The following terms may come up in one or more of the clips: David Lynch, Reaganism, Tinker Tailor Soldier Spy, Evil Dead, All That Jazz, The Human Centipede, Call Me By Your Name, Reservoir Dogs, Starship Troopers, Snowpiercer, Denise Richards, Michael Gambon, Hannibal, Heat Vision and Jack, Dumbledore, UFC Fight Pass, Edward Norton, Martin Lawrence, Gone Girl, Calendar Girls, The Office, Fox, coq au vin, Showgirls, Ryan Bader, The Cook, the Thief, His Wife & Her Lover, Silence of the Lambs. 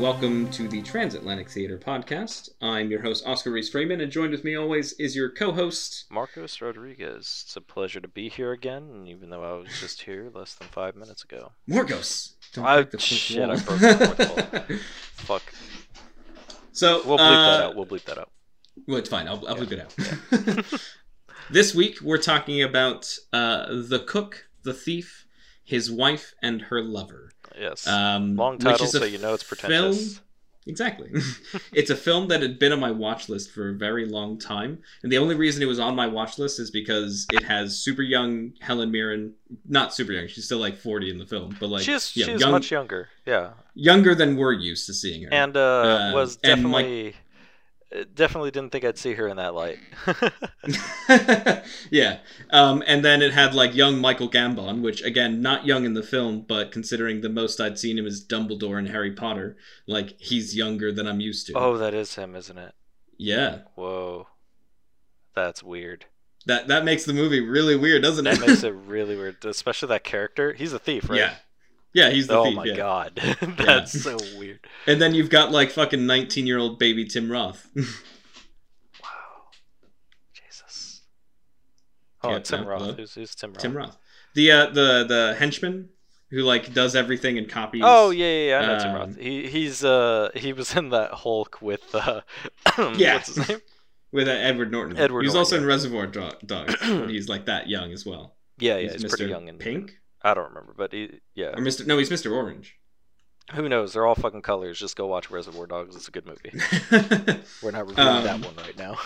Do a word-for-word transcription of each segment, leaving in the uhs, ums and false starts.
and welcome to the Transatlantic Theater Podcast. I'm your host, Oscar Reese Freeman, and joined with me always is your co-host, Marcos Rodriguez. It's a pleasure to be here again, even though I was just here less than five minutes ago. Marcos! Don't I, break the shit, I broke the fourth wall. Fuck. So, we'll bleep uh, that out. We'll bleep that out. Well, it's fine. I'll, I'll yeah. bleep it out. Yeah. This week, we're talking about uh, The Cook, the Thief, His Wife, and Her Lover. Yes. Um, Long title, so you know it's pretentious. Film... Exactly. It's a film that had been on my watch list for a very long time. And the only reason it was on my watch list is because it has super young Helen Mirren. Not super young. She's still like forty in the film. But like, she's, yeah, she's young, much younger. Yeah. Younger than we're used to seeing her. And uh, uh, was definitely... And my... Definitely didn't think I'd see her in that light. Yeah. Um, and then it had like young Michael Gambon, which again, not young in the film, but considering the most I'd seen him is Dumbledore in Harry Potter, like he's younger than I'm used to. Oh, that is him, isn't it? Yeah. Whoa. That's weird. That that makes the movie really weird, doesn't it? That makes it really weird, especially that character. He's a thief, right? Yeah. Yeah, he's the oh thief. Oh my yeah. god, that's yeah. so weird. And then you've got like fucking nineteen-year-old baby Tim Roth. Wow, Jesus. Oh, yeah, Tim no, Roth. Who's, who's Tim Roth? Tim Roth, the uh, the the henchman who like does everything and copies. Oh yeah, yeah, yeah. I know um, Tim Roth. He he's uh he was in that Hulk with uh yeah. what's his name? With uh, Edward Norton. Edward. He was Norton, also yeah. in Reservoir Dogs. He's like that young as well. Yeah, yeah, he's, he's pretty young in Pink. I don't remember, but he, yeah. Or Mister No, he's Mister Orange. Who knows? They're all fucking colors. Just go watch Reservoir Dogs. It's a good movie. We're not reviewing um, that one right now.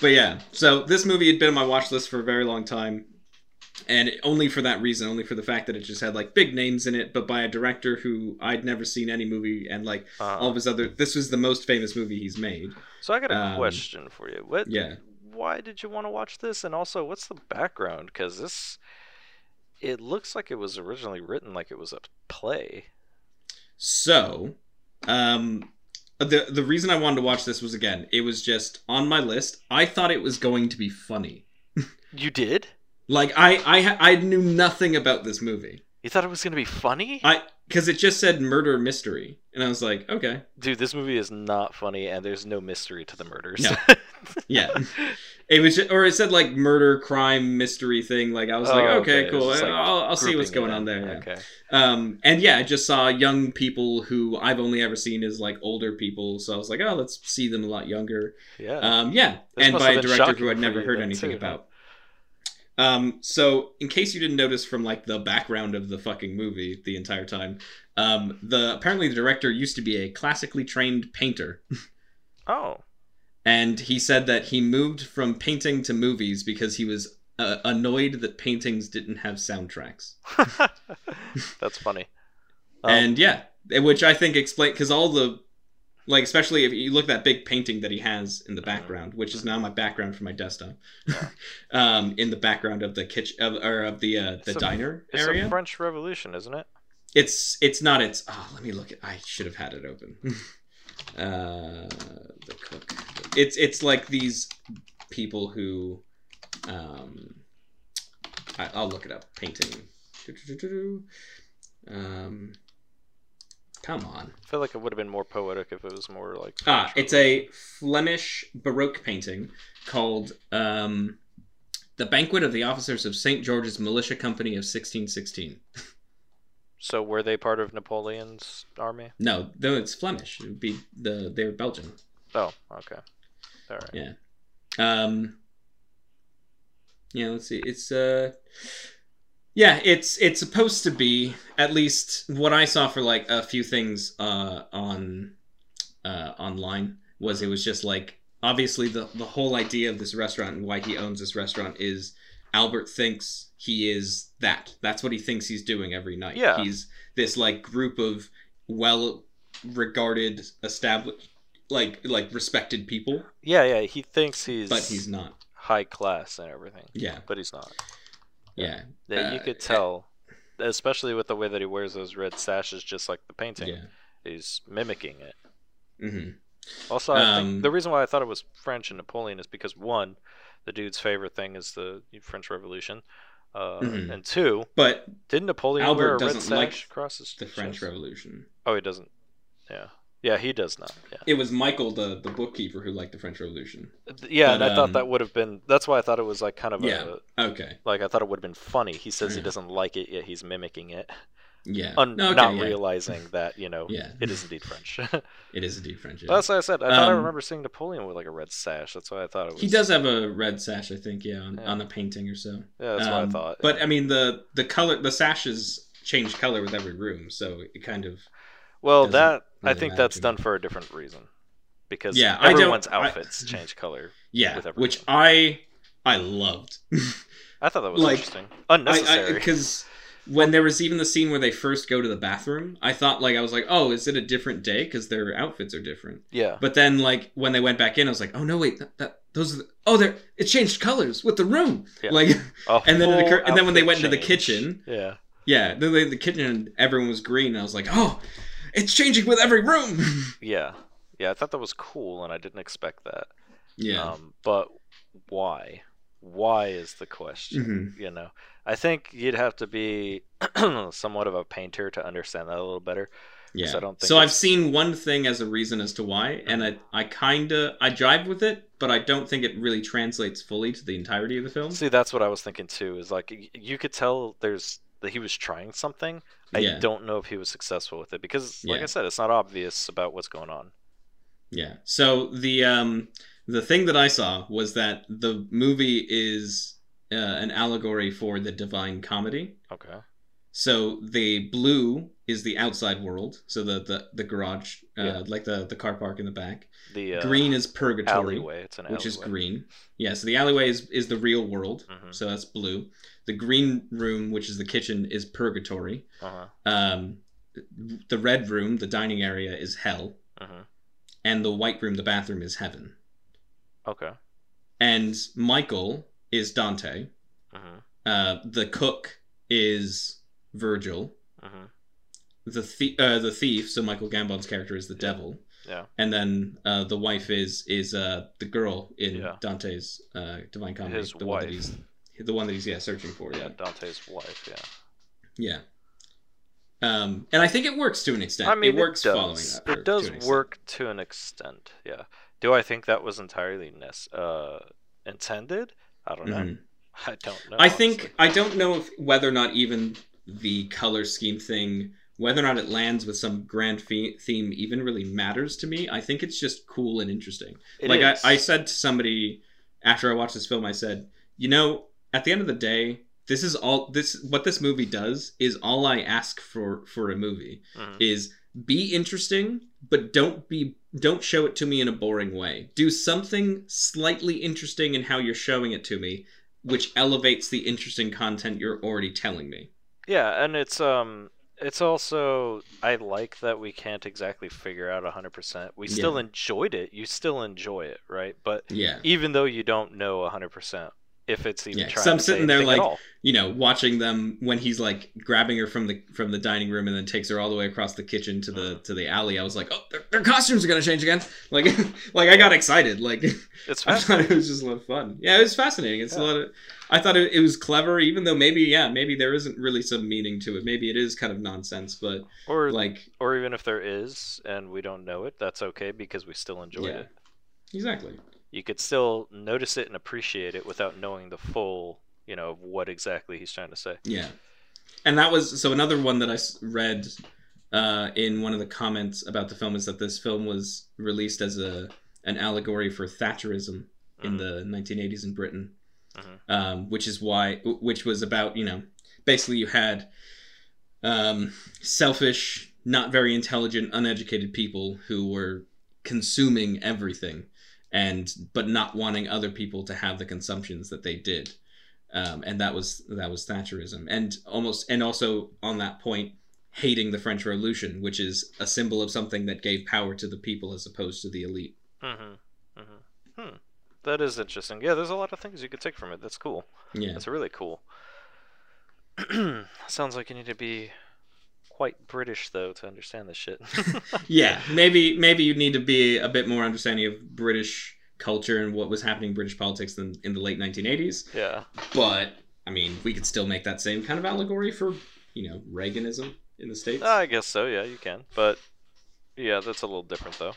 But yeah, so this movie had been on my watch list for a very long time. And only for that reason, only for the fact that it just had like big names in it, but by a director who I'd never seen any movie, and like uh-huh. all of his other, this was the most famous movie he's made. So I got a um, question for you. What? Yeah. Why did you want to watch this? And also, what's the background? Because this... It looks like it was originally written like it was a play. So, um, the the reason I wanted to watch this was, again, it was just on my list. I thought it was going to be funny. You did? Like, I, I, I knew nothing about this movie. You thought it was going to be funny? I Because it just said murder mystery. And I was like, okay. Dude, this movie is not funny, and there's no mystery to the murders. No. Yeah. It was just, or it said like murder, crime, mystery thing. Like I was oh, like, okay, okay. cool. Like I'll, I'll see what's going on there. Yeah. Okay. Um, and yeah, I just saw young people who I've only ever seen as like older people. So I was like, oh, let's see them a lot younger. Yeah. Um, yeah. This and by a director who I'd never heard anything too, about. Um, so in case you didn't notice from like the background of the fucking movie the entire time, um, the apparently the director used to be a classically trained painter. Oh. And he said that he moved from painting to movies because he was uh, annoyed that paintings didn't have soundtracks. That's funny. Um, and yeah, which I think explains, because all the, like, especially if you look at that big painting that he has in the background, which is now my background for my desktop, yeah. um, in the background of the kitchen, of, or of the uh, the it's diner a, it's area. It's a French Revolution, isn't it? It's, it's not, it's, oh, let me look at, I should have had it open. Uh, the cook. It's it's like these people who, um, I, I'll look it up. Painting. Um, come on. I feel like it would have been more poetic if it was more like. French ah, it's a Flemish Baroque painting called um, "The Banquet of the Officers of Saint George's Militia Company of sixteen sixteen." So were they part of Napoleon's army? No, though it's Flemish. It would be the they were Belgian. Oh, okay. All right. Yeah. Um, yeah, let's see. It's uh Yeah, it's it's supposed to be, at least what I saw for like a few things uh on uh online was it was just like obviously the, the whole idea of this restaurant and why he owns this restaurant is Albert thinks he is that. That's what he thinks he's doing every night. Yeah. He's this like group of well regarded established like like respected people. Yeah, yeah, he thinks he's but he's not high class and everything. Yeah, but he's not. Yeah, yeah. Uh, you could tell, uh, especially with the way that he wears those red sashes, just like the painting. Yeah. He's mimicking it. Mm-hmm. Also, I um, think the reason why I thought it was French and Napoleon is because one, the dude's favorite thing is the French Revolution, uh, mm-hmm. and two, but didn't Napoleon Albert wear a red sash like across his the French chest? Revolution? Oh, he doesn't. Yeah. Yeah, he does not. Yeah. It was Michael, the the bookkeeper, who liked the French Revolution. Yeah, but, and I um, thought that would have been... That's why I thought it was like kind of yeah, a... okay. Like, I thought it would have been funny. He says yeah. he doesn't like it, yet he's mimicking it. Yeah. Un- okay, not yeah. realizing that, you know, yeah. it is indeed French. It is indeed French. Yeah. That's what I said. I um, thought I remember seeing Napoleon with like a red sash. That's why I thought it was... He does have a red sash, I think, yeah, on, yeah. on the painting or so. Yeah, that's um, what I thought. But, I mean, the, the color... The sashes change color with every room, so it kind of... Well, that... I think that's done for a different reason, because yeah, everyone's I outfits I, change color. Yeah, with which I I loved. I thought that was like, interesting, unnecessary. Because when there was even the scene where they first go to the bathroom, I thought like I was like, oh, is it a different day because their outfits are different? Yeah. But then like when they went back in, I was like, oh no, wait, that, that those are the, oh there it changed colors with the room. Yeah. Like, and then it occurred, and then when they went change. into the kitchen, yeah, yeah, then they, the kitchen everyone was green, and I was like, oh. It's changing with every room. yeah. Yeah, I thought that was cool, and I didn't expect that. Yeah. Um, but why? Why is the question, mm-hmm. you know? I think you'd have to be somewhat of a painter to understand that a little better. Yeah. I don't think so it's... I've seen one thing as a reason as to why, and I, I kind of, I jive with it, but I don't think it really translates fully to the entirety of the film. See, that's what I was thinking, too, is like, you could tell there's, that he was trying something. I yeah. don't know if he was successful with it because, like yeah. I said, it's not obvious about what's going on. Yeah. So the um, the thing that I saw was that the movie is uh, an allegory for the Divine Comedy. Okay. So the blue is the outside world. So the the, the garage, uh, yeah. like the, the car park in the back. The uh, green is purgatory, alleyway. It's an alleyway. Which is green. Yeah. So the alleyway is, is the real world. Mm-hmm. So that's blue. The green room, which is the kitchen, is purgatory. Uh-huh. Um, the red room, the dining area, is hell. Uh-huh. And the white room, the bathroom, is heaven. Okay. And Michael is Dante. Uh-huh. Uh, the cook is Virgil. Uh-huh. The, thi- uh, the thief, so Michael Gambon's character, is the yeah. devil. Yeah. And then uh, the wife is is uh, the girl in yeah. Dante's uh, Divine Comedy. His the wife. One that he's... The one that he's yeah searching for. Yeah, yeah, Dante's wife. Yeah. Yeah. Um, and I think it works to an extent. I mean, it works it following that. It does to work to an extent. Yeah. Do I think that was entirely ne- uh, intended? I don't know. Mm-hmm. I don't know. I honestly. think I don't know if whether or not even the color scheme thing, whether or not it lands with some grand fe- theme, even really matters to me. I think it's just cool and interesting. It like I, I said to somebody after I watched this film, I said, you know. At the end of the day, this is all this. What this movie does is all I ask for for a movie mm-hmm. is be interesting, but don't be don't show it to me in a boring way. Do something slightly interesting in how you're showing it to me, which elevates the interesting content you're already telling me. Yeah, and it's um, it's also I like that we can't exactly figure out one hundred percent. We yeah. still enjoyed it. You still enjoy it, right? But yeah. even though you don't know one hundred percent. If it's even yeah, trying so I'm to sitting there like, you know, watching them when he's like grabbing her from the from the dining room and then takes her all the way across the kitchen to the to the alley. I was like, oh, their, their costumes are gonna change again. Like, like I got excited. Like, it's I thought it was just a lot of fun. Yeah, it was fascinating. It's yeah. a lot of. I thought it, it was clever, even though maybe yeah, maybe there isn't really some meaning to it. Maybe it is kind of nonsense, but or like, or even if there is and we don't know it, that's okay because we still enjoyed yeah, it. Exactly. You could still notice it and appreciate it without knowing the full, you know, what exactly he's trying to say. Yeah. And that was, so another one that I read uh, in one of the comments about the film is that this film was released as a an allegory for Thatcherism mm-hmm. in the nineteen eighties in Britain, mm-hmm. um, which is why, which was about, you know, basically you had um, selfish, not very intelligent, uneducated people who were consuming everything. And but not wanting other people to have the consumptions that they did, um, and that was that was Thatcherism, and almost and also on that point, hating the French Revolution, which is a symbol of something that gave power to the people as opposed to the elite. Mm-hmm. Mm-hmm. Hmm. That is interesting. Yeah, there's a lot of things you could take from it. That's cool. Yeah, that's really cool. Sounds like you need to be quite British though to understand this shit. yeah, maybe maybe you need to be a bit more understanding of British culture and what was happening in British politics in, in the late nineteen eighties. Yeah, but I mean, we could still make that same kind of allegory for, you know, Reaganism in the States. I guess so. Yeah, you can, but Yeah, that's a little different though.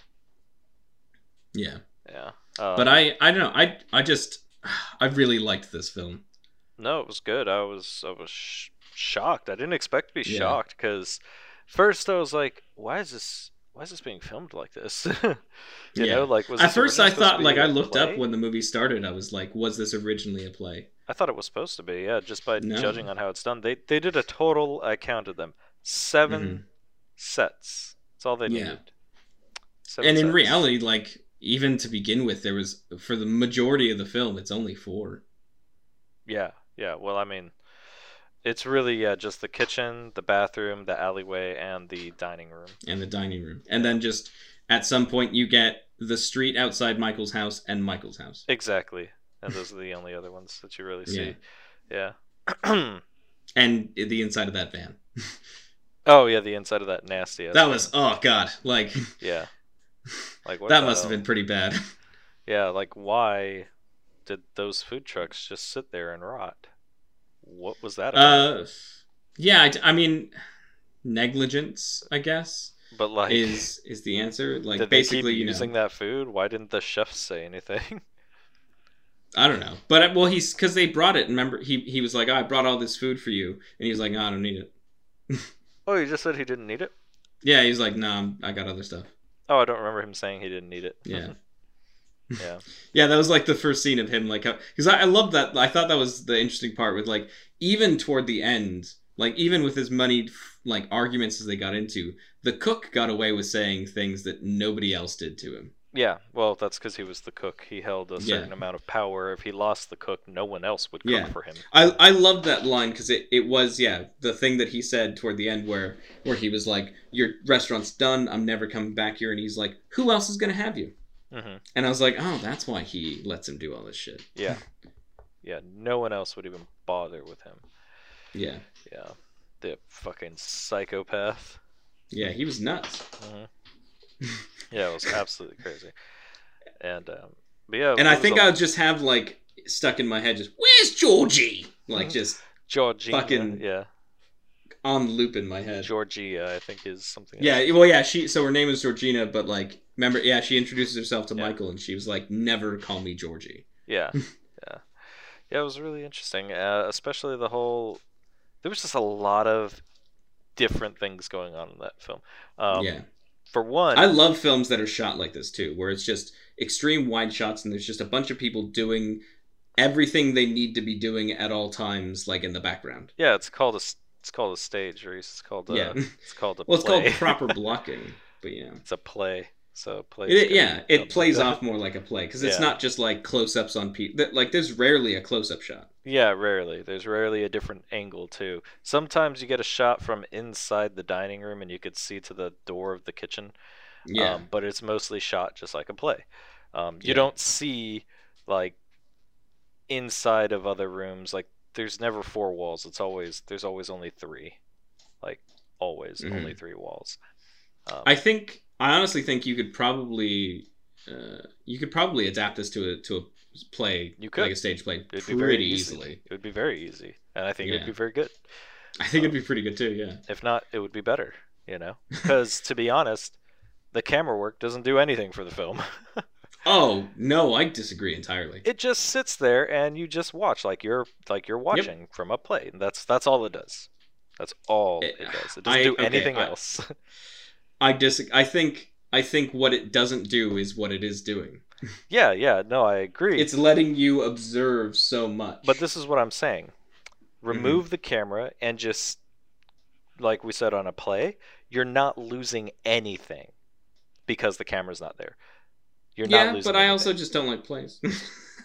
Yeah. Yeah. Uh, but I, I don't know. I, I just, I really liked this film. No, it was good. I was, I was sh- shocked. I didn't expect to be yeah. shocked because first I was like, why is this, why is this being filmed like this? you yeah. know, like was at first I thought, like I looked play? up when the movie started. I was like, was this originally a play? I thought it was supposed to be. Yeah, just by no. judging on how it's done, they they did a total. I counted them seven mm-hmm. sets. That's all they needed. Yeah. Seven and in sets. reality, like. Even to begin with, there was, for the majority of the film, it's only four. Yeah, yeah. Well, I mean, it's really uh, just the kitchen, the bathroom, the alleyway, and the dining room. And the dining room. And then just, at some point, you get the street outside Michael's house and Michael's house. Exactly. And those are the only other ones that you really see. Yeah. yeah. And the inside of that van. oh, yeah, the inside of that nasty ass. That van. was, oh, God. Like... Yeah. Like what that must hell? have been pretty bad. Yeah, like why did those food trucks just sit there and rot? What was that about? Uh, yeah, I, I mean, negligence, I guess. But like, is is the answer? Like, did basically, they keep you using know, that food? Why didn't the chef say anything? I don't know, but well, he's because they brought it. Remember, he he was like, oh, I brought all this food for you, and he's like, no, I don't need it. oh, he just said he didn't need it. Yeah, he's like, no, nah, I got other stuff. Oh, I don't remember him saying he didn't need it. Yeah. yeah. Yeah, that was like the first scene of him. like, Because I, I love that. I thought that was the interesting part with like, even toward the end, like even with his money, like arguments as they got into, the cook got away with saying things that nobody else did to him. Yeah, well, that's because he was the cook. He held a certain yeah. amount of power. If he lost the cook, no one else would cook yeah. for him. I I loved that line because it, it was, yeah, the thing that he said toward the end where where he was like, your restaurant's done. I'm never coming back here. And he's like, who else is going to have you? Mm-hmm. And I was like, oh, that's why he lets him do all this shit. Yeah. Yeah, no one else would even bother with him. Yeah. Yeah. The fucking psychopath. Yeah, he was nuts. Mm-hmm. yeah, it was absolutely crazy, and um, but yeah, and I think I'll just have like stuck in my head just where's Georgie, like just Georgie, fucking yeah, on loop in my head. Georgia, I think is something. Yeah, else. well, yeah, she. So her name is Georgina, but like, remember, yeah, she introduces herself to yeah. Michael, and she was like, "Never call me Georgie." Yeah, yeah, yeah. It was really interesting, uh, especially the whole. There was just a lot of different things going on in that film. Um, yeah. For one, I love films that are shot like this too, where it's just extreme wide shots and there's just a bunch of people doing everything they need to be doing at all times, like in the background. Yeah, it's called a it's called a stage, Reese. It's called a, yeah. It's called a well, play. It's called proper blocking, but yeah, it's a play. So play. It, yeah, it plays off more like a play because it's yeah. not just like close-ups on people. Like there's rarely a close-up shot. Yeah, rarely. There's rarely a different angle too. Sometimes you get a shot from inside the dining room and you could see to the door of the kitchen. Yeah. Um, but it's mostly shot just like a play. Um, you yeah. don't see like inside of other rooms. Like there's never four walls. It's always there's always only three. Like always mm-hmm. only three walls. Um, I think. I honestly think you could probably uh, you could probably adapt this to a to a play you could. like a stage play it'd pretty easily. It would be very easy, and I think yeah. it would be very good. I think um, it'd be pretty good too. Yeah. If not, it would be better. You know, because to be honest, the camera work doesn't do anything for the film. oh no, I disagree entirely. It just sits there, and you just watch like you're like you're watching yep. from a play. That's that's all it does. That's all it, it does. It doesn't I, do anything okay, I, else. I dis- I think I think what it doesn't do is what it is doing. Yeah, yeah, no, I agree. It's letting you observe so much. But this is what I'm saying. Remove mm-hmm. the camera and just, like we said on a play, you're not losing anything because the camera's not there. You're yeah, not losing Yeah, but anything. I also just don't like plays.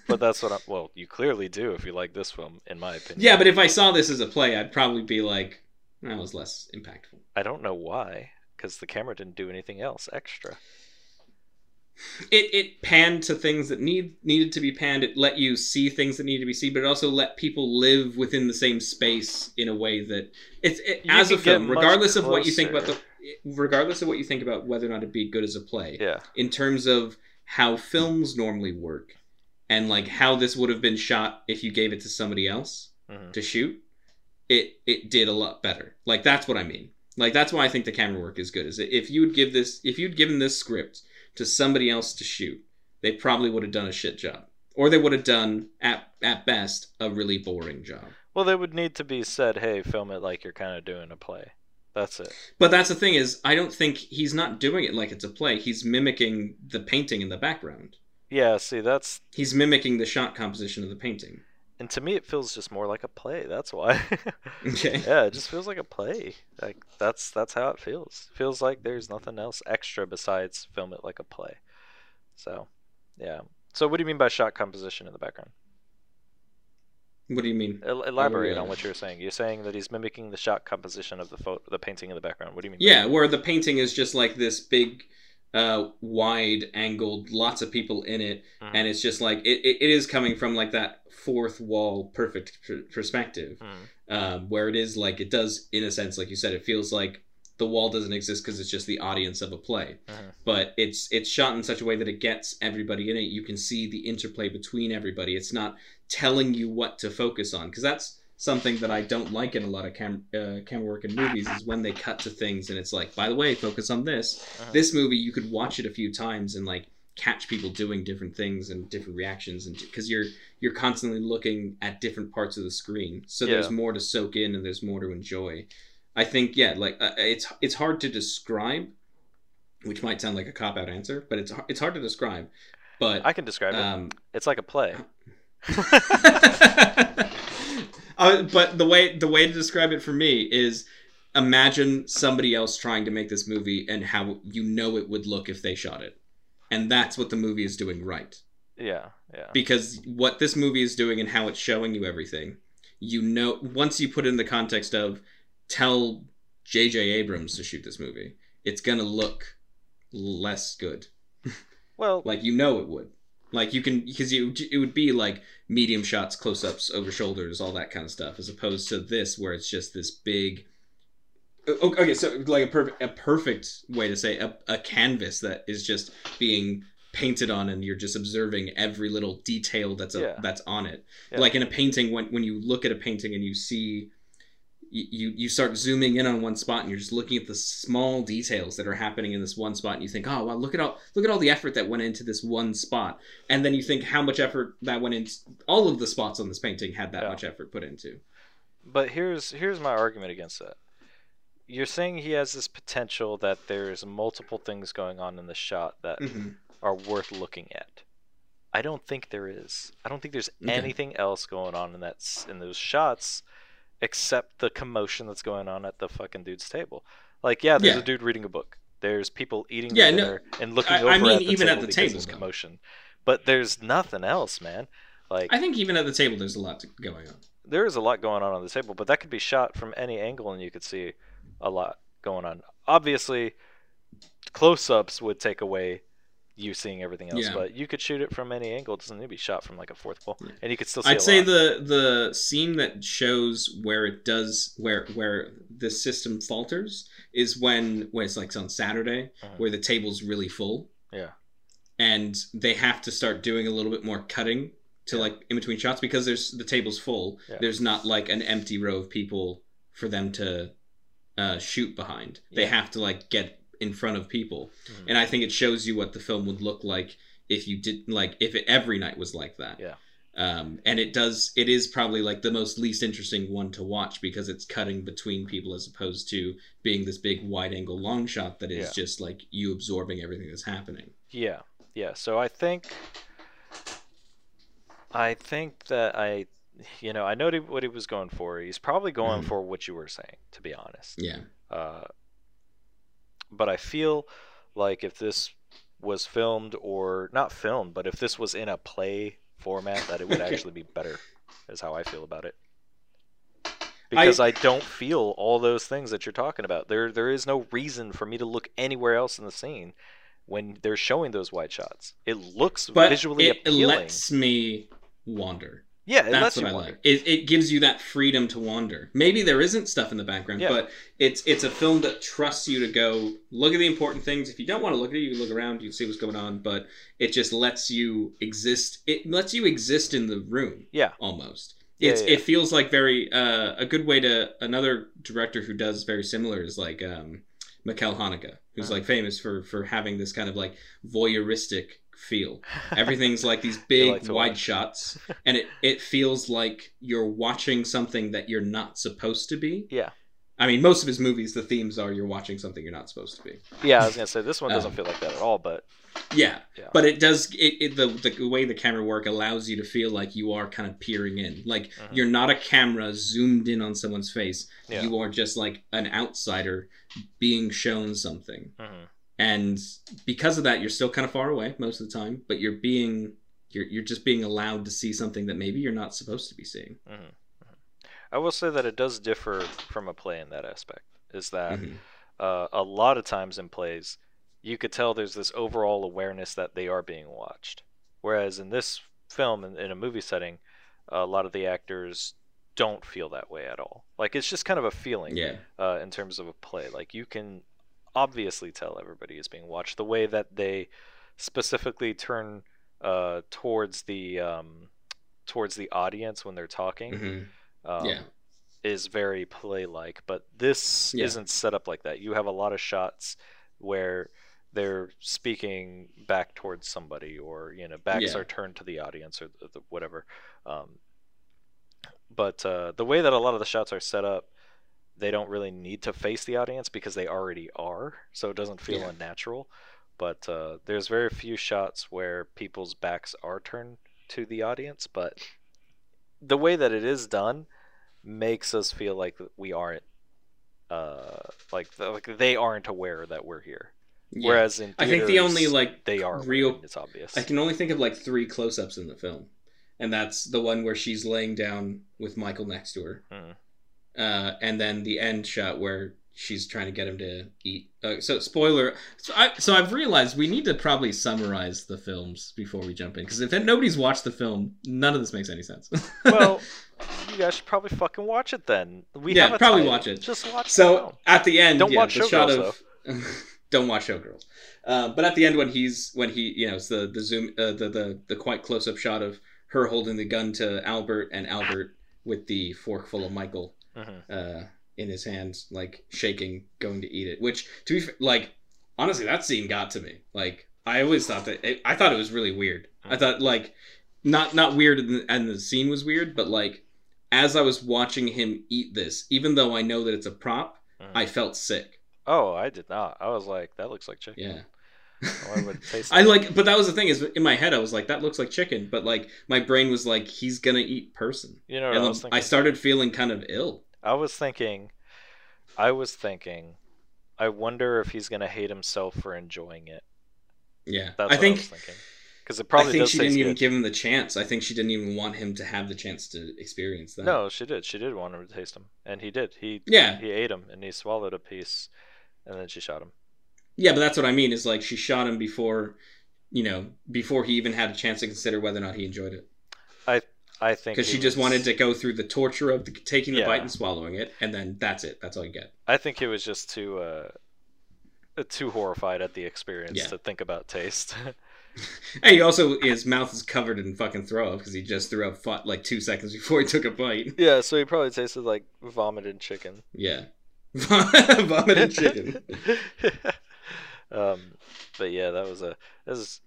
But that's what I'm... Well, you clearly do if you like this film, in my opinion. Yeah, but if I saw this as a play, I'd probably be like, that was less impactful. I don't know why. Because the camera didn't do anything else extra. It it panned to things that need needed to be panned. It let you see things that needed to be seen, but it also let people live within the same space in a way that it's it, as a film, regardless of what you think about the, regardless of what you think about whether or not it'd be good as a play. Yeah. In terms of how films normally work, and like how this would have been shot if you gave it to somebody else mm-hmm. to shoot, it it did a lot better. Like that's what I mean. Like, that's why I think the camera work is good. Is that if you would give this, if you'd given this script to somebody else to shoot, they probably would have done a shit job, or they would have done at at best a really boring job. Well, they would need to be said, "Hey, film it like you're kind of doing a play." That's it. But that's the thing is, I don't think he's not doing it like it's a play. He's mimicking the painting in the background. Yeah, see, that's... He's mimicking the shot composition of the painting. And to me, it feels just more like a play. That's why. Okay. Yeah, it just feels like a play. Like, that's that's how it feels. It feels like there's nothing else extra besides film it like a play. So, yeah. So what do you mean by shot composition in the background? What do you mean? El- elaborate on what you're saying. You're saying that he's mimicking the shot composition of the fo- the painting in the background. What do you mean? Yeah, where the painting is just like this big, uh, wide angled, lots of people in it, mm-hmm. and it's just like it, it, it is coming from like that fourth wall perfect pr- perspective, mm-hmm. um, where it is like it does in a sense, like you said, it feels like the wall doesn't exist because it's just the audience of a play, mm-hmm. but it's it's shot in such a way that it gets everybody in it. You can see the interplay between everybody. It's not telling you what to focus on, because that's something that I don't like in a lot of cam- uh, camera work in movies, is when they cut to things and it's like, by the way, focus on this. Uh-huh. This movie, you could watch it a few times and like catch people doing different things and different reactions, and because you're you're constantly looking at different parts of the screen, so yeah. There's more to soak in and there's more to enjoy. I think, yeah, like uh, it's it's hard to describe, which might sound like a cop out answer, but it's it's hard to describe. But I can describe um, it. It's like a play. uh, but the way the way to describe it for me is, imagine somebody else trying to make this movie and how you know it would look if they shot it, and that's what the movie is doing right. Yeah, yeah. Because what this movie is doing and how it's showing you everything, you know, once you put it in the context of tell J J Abrams to shoot this movie, it's gonna look less good. Well, like you know it would. Like you can, because you it would be like medium shots, close ups, over shoulders, all that kind of stuff, as opposed to this where it's just this big. Okay, so like a perfect a perfect way to say a, a canvas that is just being painted on, and you're just observing every little detail that's a, yeah. that's on it. Yeah. Like in a painting, when when you look at a painting and you see, you you start zooming in on one spot, and you're just looking at the small details that are happening in this one spot, and you think, oh wow, look at all look at all the effort that went into this one spot, and then you think how much effort that went into all of the spots on this painting had that yeah. much effort put into. But here's here's my argument against that. You're saying he has this potential that there's multiple things going on in the shot that mm-hmm. are worth looking at. I don't think there is. I don't think there's okay. anything else going on in that in those shots. Except the commotion that's going on at the fucking dude's table. Like, yeah, there's yeah. a dude reading a book. There's people eating yeah, dinner no, and looking I, over I mean, at the even table at the because table, of commotion. But there's nothing else, man. Like, I think even at the table, there's a lot going on. There is a lot going on on the table, but that could be shot from any angle, and you could see a lot going on. Obviously, close-ups would take away you seeing everything else, yeah. but you could shoot it from any angle. It doesn't need to be shot from like a fourth wall, and you could still see I'd a say lot. the the scene that shows where it does where where the system falters is when when it's like on Saturday, uh-huh. where the table's really full, yeah, and they have to start doing a little bit more cutting to yeah. like in between shots, because there's the table's full, yeah. there's not like an empty row of people for them to uh shoot behind. yeah. They have to like get in front of people, mm-hmm. and I think it shows you what the film would look like if you did like if it, every night was like that. Yeah, um, and it does. It is probably like the most least interesting one to watch, because it's cutting between people as opposed to being this big wide angle long shot that is yeah. just like you absorbing everything that's happening. Yeah, yeah. So I think, I think that I, you know, I know what he was going for. He's probably going mm-hmm. for what you were saying, to be honest. Yeah. Uh, But I feel like if this was filmed or not filmed, but if this was in a play format, that it would actually be better, is how I feel about it. Because I, I don't feel all those things that you're talking about. There there is no reason for me to look anywhere else in the scene when they're showing those wide shots. It looks but visually it, appealing. It lets me wander. Yeah, it that's what I like. It, it gives you that freedom to wander. Maybe there isn't stuff in the background, yeah. but it's it's a film that trusts you to go look at the important things. If you don't want to look at it, you can look around, you can see what's going on, but it just lets you exist. It lets you exist in the room. Yeah, almost. It's, yeah, yeah. It feels like very uh, a good way to another director who does very similar is like um, Mikhail Haneke, who's uh-huh. like famous for for having this kind of like voyeuristic feel. Everything's like these big like wide watch. shots, and it it feels like you're watching something that you're not supposed to be. Yeah. I mean, most of his movies, the themes are you're watching something you're not supposed to be. Yeah, I was gonna say this one doesn't um, feel like that at all, but yeah, yeah. But it does. It, it the the way the camera work allows you to feel like you are kind of peering in, like mm-hmm. you're not a camera zoomed in on someone's face. Yeah. You are just like an outsider being shown something, mm-hmm. and because of that, you're still kind of far away most of the time. But you're being you're you're just being allowed to see something that maybe you're not supposed to be seeing. Mm-hmm. I will say that it does differ from a play in that aspect, is that mm-hmm. uh, a lot of times in plays, you could tell there's this overall awareness that they are being watched. Whereas in this film, in, in a movie setting, a lot of the actors don't feel that way at all. Like, it's just kind of a feeling yeah. uh, in terms of a play. Like, you can obviously tell everybody is being watched. The way that they specifically turn uh, towards the um, towards the audience when they're talking... Mm-hmm. Um, yeah. is very play-like, but this yeah. isn't set up like that. You have a lot of shots where they're speaking back towards somebody, or you know, backs yeah. are turned to the audience, or the, whatever. Um, but uh, the way that a lot of the shots are set up, they don't really need to face the audience because they already are, so it doesn't feel yeah. unnatural. But uh, there's very few shots where people's backs are turned to the audience, but the way that it is done makes us feel like we aren't, uh, like the, like they aren't aware that we're here. Yeah. Whereas in theaters, I think the only like they are real. It's obvious. I can only think of like three close-ups in the film, and that's the one where she's laying down with Michael next to her, hmm. uh, and then the end shot where she's trying to get him to eat. Uh, so spoiler. So I so I've realized we need to probably summarize the films before we jump in, because if nobody's watched the film, none of this makes any sense. Well, you guys should probably fucking watch it then. We yeah, have probably time. watch it. Just watch. So the film. At the end, don't yeah, watch the Showgirls, shot of though. Don't watch Showgirls. Uh, but at the end, when he's when he you know it's the the zoom uh, the the the quite close up shot of her holding the gun to Albert, and Albert with the fork full of Michael. Mm-hmm. Uh, in his hands, like shaking, going to eat it, which to be like, honestly, that scene got to me. Like, I always thought that it, I thought it was really weird. I thought like not, not weird. And the, and the scene was weird, but like, as I was watching him eat this, even though I know that it's a prop, mm. I felt sick. Oh, I did not. I was like, that looks like chicken. Yeah. Oh, I, would taste I like, but that was the thing is in my head, I was like, that looks like chicken. But like my brain was like, he's going to eat person. You know, and I, was I started feeling kind of ill. I was thinking, I was thinking, I wonder if he's gonna hate himself for enjoying it. Yeah, that's I what think, I was thinking. Because it probably. I think does she didn't even good. give him the chance. I think she didn't even want him to have the chance to experience that. No, she did. She did want him to taste him, and he did. He yeah. he ate him, and he swallowed a piece, and then she shot him. Yeah, but that's what I mean. Is like she shot him before, you know, before he even had a chance to consider whether or not he enjoyed it. I. I think because she was... just wanted to go through the torture of the, taking the yeah. bite and swallowing it, and then that's it. That's all you get. I think it was just too uh, too horrified at the experience yeah. to think about taste. And he also his mouth is covered in fucking throw up because he just threw up like two seconds before he took a bite. Yeah, so he probably tasted like vomit and chicken. Yeah, vomit and chicken. um, but yeah, that was a that was.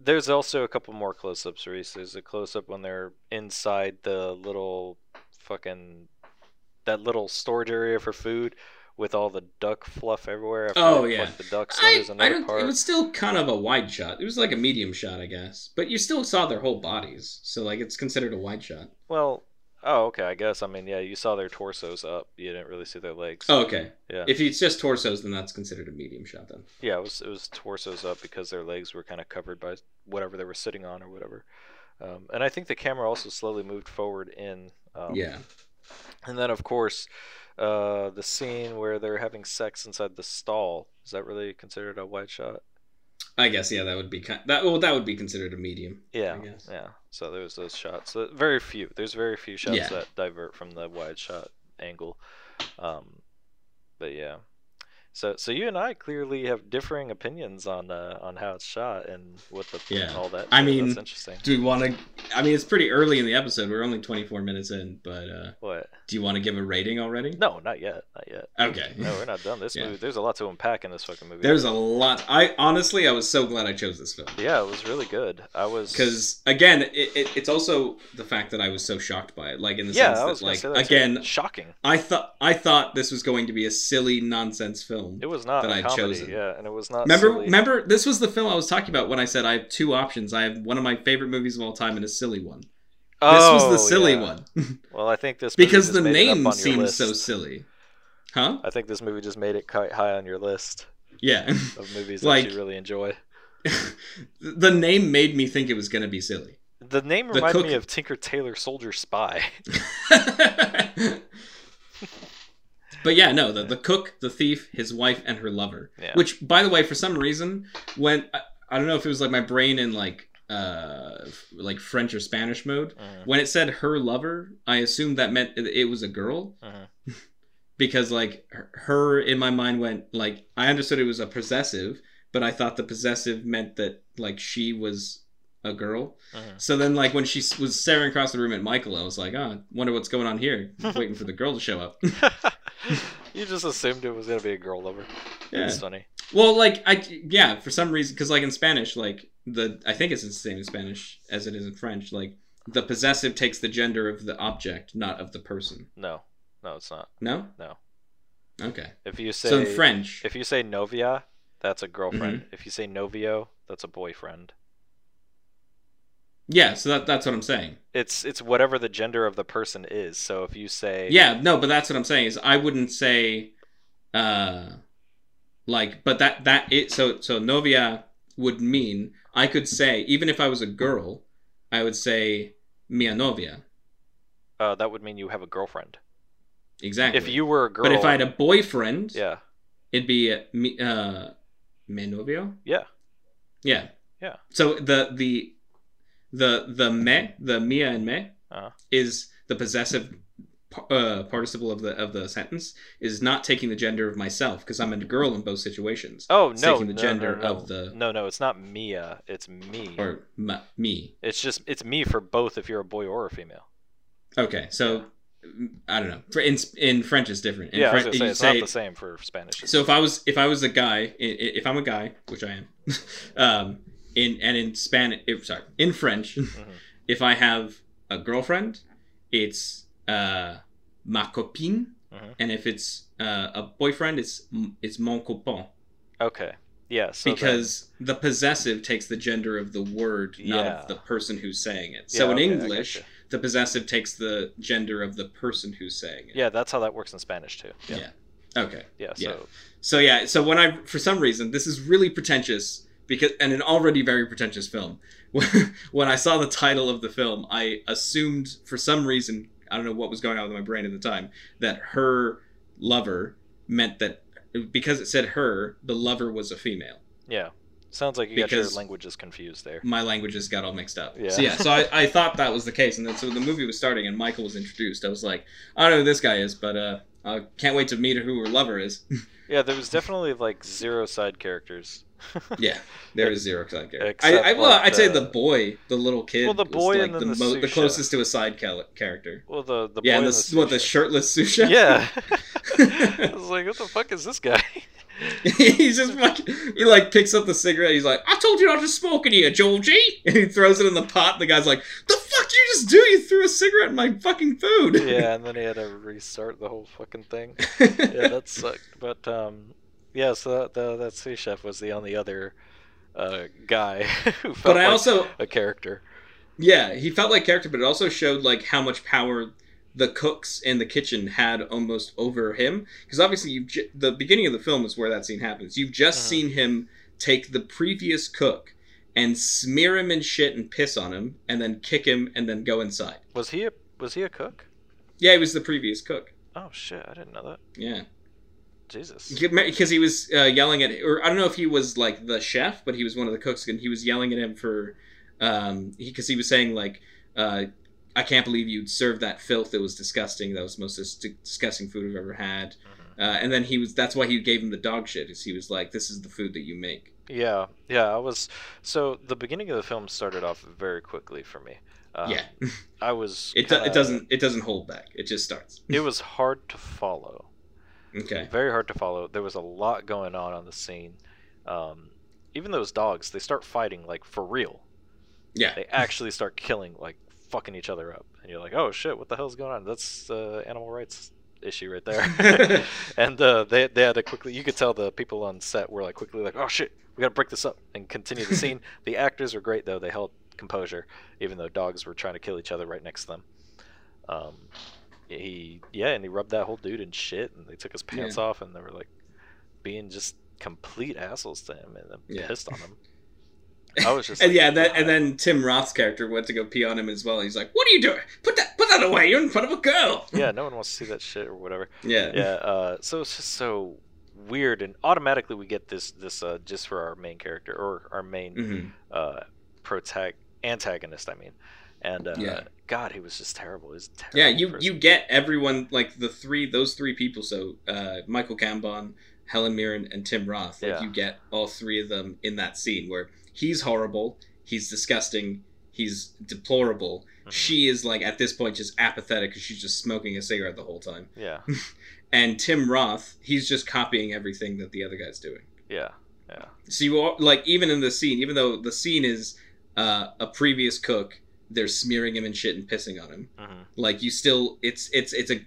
There's also a couple more close-ups, Reese. There's a close-up when they're inside the little fucking... that little storage area for food with all the duck fluff everywhere. Oh, yeah. The ducks, I, there's another I part. It was still kind of a wide shot. It was like a medium shot, I guess. But you still saw their whole bodies. So, like, it's considered a wide shot. Well, oh, okay, I guess. I mean, yeah, you saw their torsos up. You didn't really see their legs. Oh, okay. Yeah. If it's just torsos, then that's considered a medium shot, then. Yeah, it was it was torsos up because their legs were kind of covered by whatever they were sitting on or whatever. Um, and I think the camera also slowly moved forward in. Um, yeah. And then, of course, uh, the scene where they're having sex inside the stall. Is that really considered a wide shot? I guess, yeah, that would be kind of, that. Well, that would be considered a medium. Yeah, I guess. Yeah. So there's those shots. Very few. There's very few shots yeah. that divert from the wide shot angle. Um, but yeah, So, so you and I clearly have differing opinions on uh, on how it's shot and what the yeah. all that. I mean, that's interesting. Do we want to? I mean, it's pretty early in the episode. We're only twenty-four minutes in, but uh, what? Do you want to give a rating already? No, not yet, not yet. Okay, no, we're not done. This yeah. movie, there's a lot to unpack in this fucking movie. There's a lot. I honestly, I was so glad I chose this film. Yeah, it was really good. I was because again, it, it, it's also the fact that I was so shocked by it, like in the yeah, sense I was that, like say that again, too. Shocking. I thought I thought this was going to be a silly nonsense film. It was not that I chose. Yeah, and it was not. Remember, silly. remember, this was the film I was talking about when I said I have two options. I have one of my favorite movies of all time and a silly one. Oh, this was the silly yeah. one. Well, I think this movie because just the made name seems so silly, huh? I think this movie just made it quite high on your list. Yeah, of movies like, that you really enjoy. The name made me think it was going to be silly. The name the reminded cook. me of Tinker Tailor Soldier Spy. But yeah, no, the, the cook, the thief, his wife, and her lover. Yeah. Which, by the way, for some reason, when I, I don't know if it was like my brain in like uh, f- like French or Spanish mode, mm. when it said her lover, I assumed that meant it, it was a girl, mm-hmm. because like her, her in my mind went like I understood it was a possessive, but I thought the possessive meant that like she was a girl. Uh-huh. So then like when she was staring across the room at Michael, I was like, oh, wonder what's going on here. I'm waiting for the girl to show up. You just assumed it was going to be a girl lover. Yeah. It's funny. Well, like, I, yeah, for some reason, because like in Spanish, like the, I think it's the same in Spanish as it is in French. Like the possessive takes the gender of the object, not of the person. No, no, it's not. No? No. Okay. If you say, so in French, if you say novia, that's a girlfriend. Mm-hmm. If you say novio, that's a boyfriend. Yeah, so that that's what I'm saying. It's it's whatever the gender of the person is. So if you say yeah, no, but that's what I'm saying is I wouldn't say uh like but that that it so so novia would mean I could say even if I was a girl, I would say mia novia. Uh that would mean you have a girlfriend. Exactly. If you were a girl. But if I had a boyfriend, yeah. It'd be uh me novio? Yeah. Yeah. Yeah. So the the The the me the mia and me uh-huh. is the possessive uh, participle of the of the sentence is not taking the gender of myself because I'm a girl in both situations. Oh it's no, taking the no, gender no, no. of the no no it's not mia it's me or ma, me. It's just it's me for both if you're a boy or a female. Okay, so I don't know. In in French it's different. In yeah, French, I was gonna say, it's say, not the same for Spanish. So if I was if I was a guy if I'm a guy which I am. um, In and in Spanish, sorry, in French, mm-hmm. if I have a girlfriend, it's uh, ma copine, mm-hmm. and if it's uh, a boyfriend, it's it's mon copain. Okay. Yeah. So because that... the possessive takes the gender of the word, not yeah. of the person who's saying it. So yeah, in okay, English, the possessive takes the gender of the person who's saying it. Yeah, that's how that works in Spanish too. Yeah. yeah. Okay. Yeah. So. Yeah. So yeah. So when I, for some reason, this is really pretentious. Because and an already very pretentious film. When I saw the title of the film, I assumed for some reason, I don't know what was going on with my brain at the time, that her lover meant that because it said her, the lover was a female. Yeah. Sounds like you because got your languages confused there. My languages got all mixed up. Yeah. So yeah, so I, I thought that was the case. And then so the movie was starting and Michael was introduced. I was like, I don't know who this guy is, but uh, I can't wait to meet who her lover is. Yeah, there was definitely like zero side characters. Yeah, there is zero side character. I, I well, like I'd the, say the boy, the little kid, well, the boy was like and the, the, mo- the closest to a side cal- character. Well, the the boy yeah, and the, and the what the shirtless sous chef. Yeah, I was like, what the fuck is this guy? He's just fucking. He like picks up the cigarette. He's like, I told you not to smoke in here, Georgie. And he throws it in the pot. The guy's like, the fuck did you just do? You threw a cigarette in my fucking food. Yeah, and then he had to restart the whole fucking thing. Yeah, that sucked. But um. Yeah, so that, that, that sous chef was the only other uh, guy who felt but I like also, a character. Yeah, he felt like character, but it also showed like how much power the cooks in the kitchen had almost over him. Because obviously, you've j- the beginning of the film is where that scene happens. You've just uh-huh. seen him take the previous cook and smear him in shit and piss on him, and then kick him, and then go inside. Was he a, was he a cook? Yeah, he was the previous cook. Oh shit, I didn't know that. Yeah. Jesus. Because he was uh, yelling at, or I don't know if he was like the chef, but he was one of the cooks, and he was yelling at him for, um, because he, he was saying like, uh, I can't believe you'd serve that filth. It was disgusting. That was the most dis- disgusting food I've ever had. Mm-hmm. Uh, and then he was, that's why he gave him the dog shit, is he was like, this is the food that you make. Yeah, yeah, I was, so the beginning of the film started off very quickly for me. Uh, yeah. I was... It, kinda, do, it doesn't It doesn't hold back, it just starts. It was hard to follow. Okay. Very hard to follow. There was a lot going on on the scene. Um, even those dogs, they start fighting, like, for real. Yeah. They actually start killing, like, fucking each other up. And you're like, oh shit, what the hell's going on? That's uh, animal rights issue right there. And uh, they, they had to quickly, you could tell the people on set were like quickly like, oh shit, we gotta break this up and continue the scene. The actors were great though, they held composure even though dogs were trying to kill each other right next to them. Um, he yeah and he rubbed that whole dude in shit, and they took his pants yeah. off, and they were like being just complete assholes to him, and they yeah. pissed on him. I was just and like, yeah, that, and then Tim Roth's character went to go pee on him as well. He's like, "What are you doing? Put that, put that away! You're in front of a girl." Yeah, no one wants to see that shit or whatever. Yeah, yeah. Uh, so it's just so weird, and automatically we get this, this uh, just for our main character or our main mm-hmm. uh, protag antagonist. I mean, and uh, yeah. God, he was just terrible. He was a terrible yeah, you person. You get everyone like the three, those three people. So uh, Michael Gambon, Helen Mirren, and Tim Roth. Like, yeah. You get all three of them in that scene where he's horrible, he's disgusting, he's deplorable. Mm-hmm. She is, like, at this point, just apathetic because she's just smoking a cigarette the whole time. Yeah. And Tim Roth, he's just copying everything that the other guy's doing. Yeah, yeah. So, you all, like, even in the scene, even though the scene is uh, a previous cook, they're smearing him and shit and pissing on him. Mm-hmm. Like, you still, it's it's it's a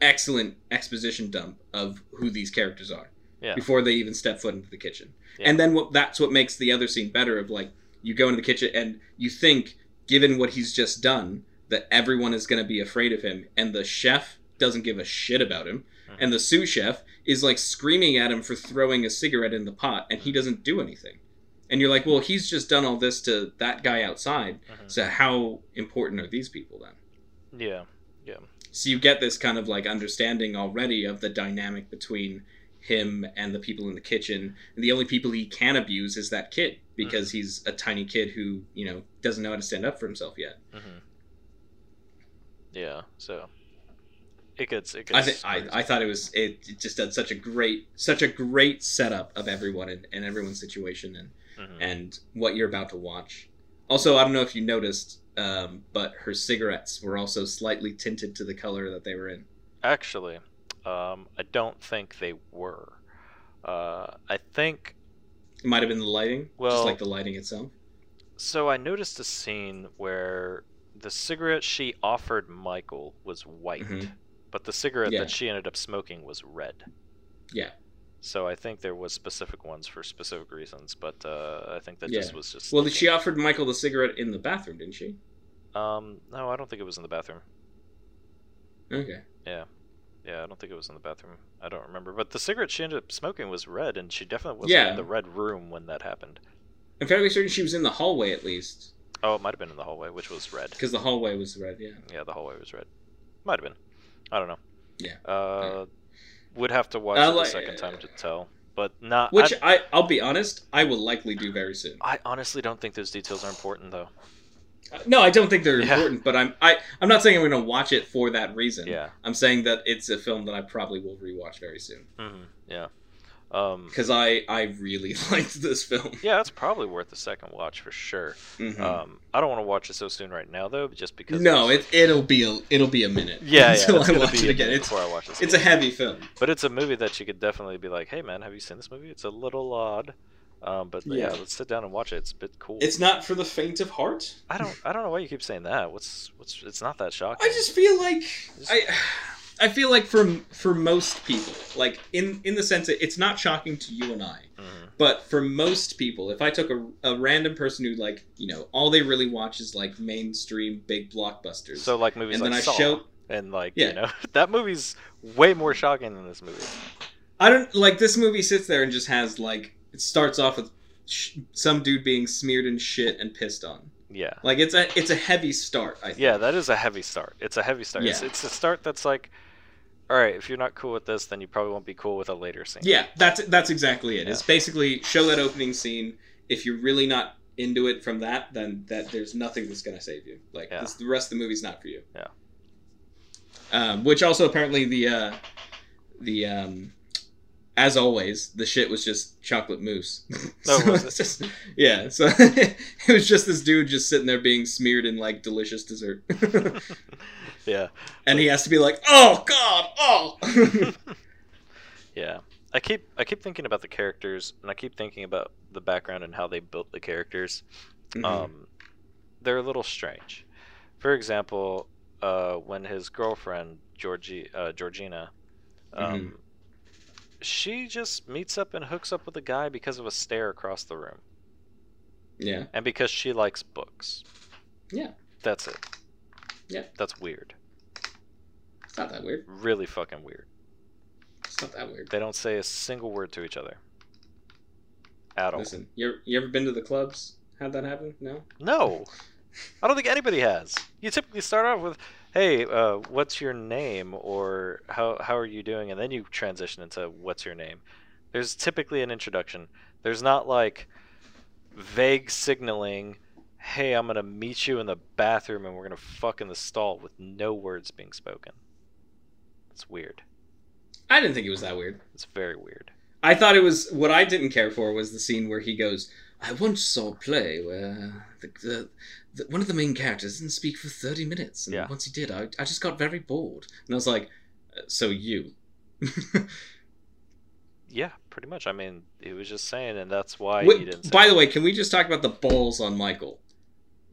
excellent exposition dump of who these characters are. Yeah. Before they even step foot into the kitchen. Yeah. And then what, that's what makes the other scene better, of like, you go into the kitchen and you think, given what he's just done, that everyone is going to be afraid of him. And the chef doesn't give a shit about him. Mm-hmm. And the sous chef is like screaming at him for throwing a cigarette in the pot, and he doesn't do anything. And you're like, well, he's just done all this to that guy outside. Mm-hmm. So how important are these people then? Yeah. Yeah. So you get this kind of like understanding already of the dynamic between him and the people in the kitchen, and the only people he can abuse is that kid, because mm-hmm. he's a tiny kid who, you know, doesn't know how to stand up for himself yet. Mm-hmm. Yeah, so it gets. It gets I, th- I I thought it was it, it just had such a great such a great setup of everyone and, and everyone's situation and mm-hmm. and what you're about to watch. Also, I don't know if you noticed, um, but her cigarettes were also slightly tinted to the color that they were in. Actually. Um, I don't think they were. Uh, I think it might have been the lighting, well, just like the lighting itself. So I noticed a scene where the cigarette she offered Michael was white, mm-hmm. but the cigarette yeah. that she ended up smoking was red. Yeah. So I think there was specific ones for specific reasons, but uh, I think that yeah. just was just. Well, she offered Michael the cigarette in the bathroom, didn't she? Um, no, I don't think it was in the bathroom. Okay. Yeah. Yeah, I don't think it was in the bathroom. I don't remember. But the cigarette she ended up smoking was red, and she definitely wasn't yeah. in the red room when that happened. I'm fairly certain she was in the hallway, at least. Oh, it might have been in the hallway, which was red. Because the hallway was red, yeah. Yeah, the hallway was red. Might have been. I don't know. Yeah. Uh, yeah. Would have to watch uh, it the second time to tell. But not... Which, I, I, I'll be honest, I will likely do very soon. I honestly don't think those details are important, though. No, I don't think they're yeah. important, but I'm I, I'm not saying I'm going to watch it for that reason. Yeah. I'm saying that it's a film that I probably will rewatch very soon. Mm-hmm. Yeah. Because um, I, I really liked this film. Yeah, it's probably worth a second watch for sure. Mm-hmm. Um, I don't want to watch it so soon right now though, just because. No, it it'll be a it'll be a minute. Yeah, until yeah, I watch it again. It's, before I watch this. It's a heavy film, but it's a movie that you could definitely be like, hey man, have you seen this movie? It's a little odd. Um, but yeah. yeah, let's sit down and watch it. It's a bit cool. It's not for the faint of heart. I don't. I don't know why you keep saying that. What's. What's. It's not that shocking. I just feel like. Just... I. I feel like for for most people, like in in the sense that it's not shocking to you and I, mm-hmm. but for most people, if I took a, a random person who like you know all they really watch is like mainstream big blockbusters. So like movies and like then I Saw show... and like yeah. you know that movie's way more shocking than this movie. I don't like this movie. Sits there and just has like. It starts off with sh- some dude being smeared in shit and pissed on. Yeah. Like, it's a it's a heavy start, I think. Yeah, that is a heavy start. It's a heavy start. Yeah. It's, it's a start that's like, all right, if you're not cool with this, then you probably won't be cool with a later scene. Yeah, that's that's exactly it. Yeah. It's basically show that opening scene. If you're really not into it from that, then that there's nothing that's going to save you. Like, yeah. this, the rest of the movie's not for you. Yeah. Um, which also apparently the... Uh, the um, as always, the shit was just chocolate mousse. Oh, so was it? Just, yeah, so it was just this dude just sitting there being smeared in like delicious dessert. Yeah, and he has to be like, "Oh God, oh." Yeah, I keep I keep thinking about the characters, and I keep thinking about the background and how they built the characters. Mm-hmm. Um, they're a little strange. For example, uh, when his girlfriend Georgie uh, Georgina, um, mm-hmm. she just meets up and hooks up with a guy because of a stare across the room. Yeah, and because she likes books. Yeah, that's it. Yeah, that's weird. It's not that weird. Really fucking weird. It's not that weird. They don't say a single word to each other. At all. Listen, you you ever been to the clubs? Had that happen? No. No. I don't think anybody has. You typically start off with, "Hey, uh, what's your name?" or "How how are you doing?" and then you transition into "What's your name?" There's typically an introduction. There's not like vague signaling. Hey, I'm gonna meet you in the bathroom and we're gonna fuck in the stall with no words being spoken. It's weird. I didn't think it was that weird. It's very weird. I thought it was, what I didn't care for was the scene where he goes, I once saw a play where the, the, the one of the main characters didn't speak for thirty minutes. And yeah. Once he did, I, I just got very bored. And I was like, so you. Yeah, pretty much. I mean, he was just saying, and that's why Wait, he didn't say By that. the way, can we just talk about the balls on Michael?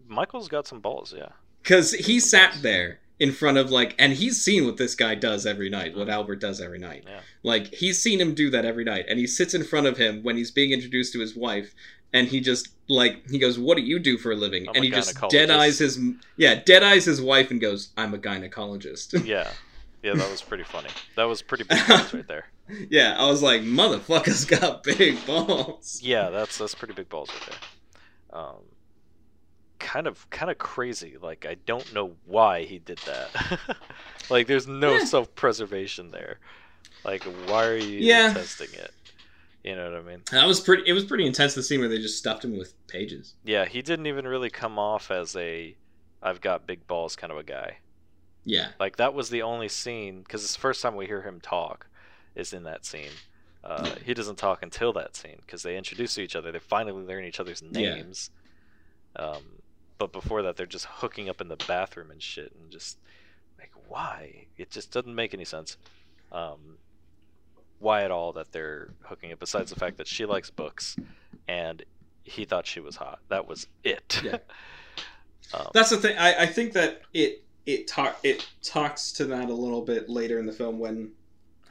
Michael's got some balls, yeah. Because he sat there in front of, like, and he's seen what this guy does every night, what Albert does every night. Yeah. Like, he's seen him do that every night, and he sits in front of him when he's being introduced to his wife, and he just, like, he goes, what do you do for a living? I'm and a he just dead-eyes his, yeah, dead-eyes his wife and goes, I'm a gynecologist. Yeah. Yeah, that was pretty funny. That was pretty big balls right there. Yeah, I was like, motherfucker's got big balls. Yeah, that's that's pretty big balls right there. Um, kind of kind of crazy. Like, I don't know why he did that. Like, there's no yeah. self-preservation there. Like, why are you yeah. testing it? You know what I mean? That was pretty. It was pretty intense. The scene where they just stuffed him with pages. Yeah, he didn't even really come off as a "I've got big balls" kind of a guy. Yeah. Like, that was the only scene, because it's the first time we hear him talk is in that scene. Uh, he doesn't talk until that scene, because they introduce to each other. They finally learn each other's names. Yeah. Um, but before that, they're just hooking up in the bathroom and shit, and just, like, why? It just doesn't make any sense. Um, why at all that they're hooking up, besides the fact that she likes books, and he thought she was hot. That was it. Yeah. um, That's the thing. I, I think that it... It talk it talks to that a little bit later in the film when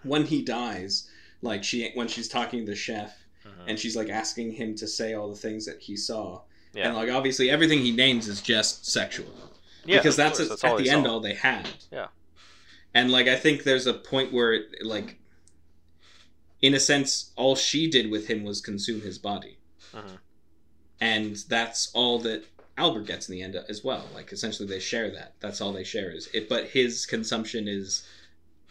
when he dies, like she when she's talking to the chef uh-huh. and she's like asking him to say all the things that he saw. Yeah. And like obviously everything he names is just sexual. Yeah, because that's, a, that's at the saw. end all they had. Yeah. And like I think there's a point where it, like in a sense all she did with him was consume his body. Uh-huh. And that's all that Albert gets in the end as well. Like essentially they share that. That's all they share is it. But his consumption is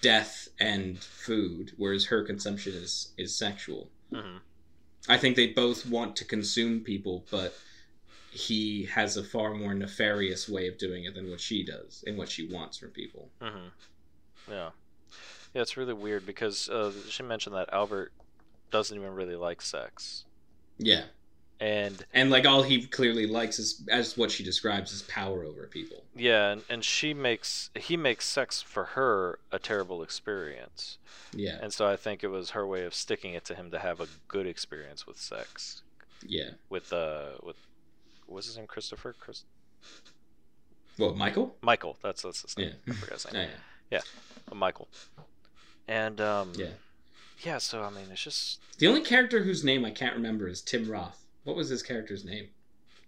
death and food, whereas her consumption is is sexual. Mm-hmm. I think they both want to consume people, but he has a far more nefarious way of doing it than what she does and what she wants from people. Mm-hmm. Yeah, yeah, it's really weird because uh, she mentioned that Albert doesn't even really like sex. Yeah. And and like all he clearly likes is, as what she describes, is power over people. Yeah, and, and she makes he makes sex for her a terrible experience. Yeah, and so I think it was her way of sticking it to him to have a good experience with sex. Yeah, with uh, with what's his name, Christopher? Chris? What, Michael? Michael, that's that's his name. Yeah, I forgot his name. Oh, yeah, yeah, Michael. And um, yeah, yeah. So I mean, it's just the only character whose name I can't remember is Tim Roth. What was his character's name?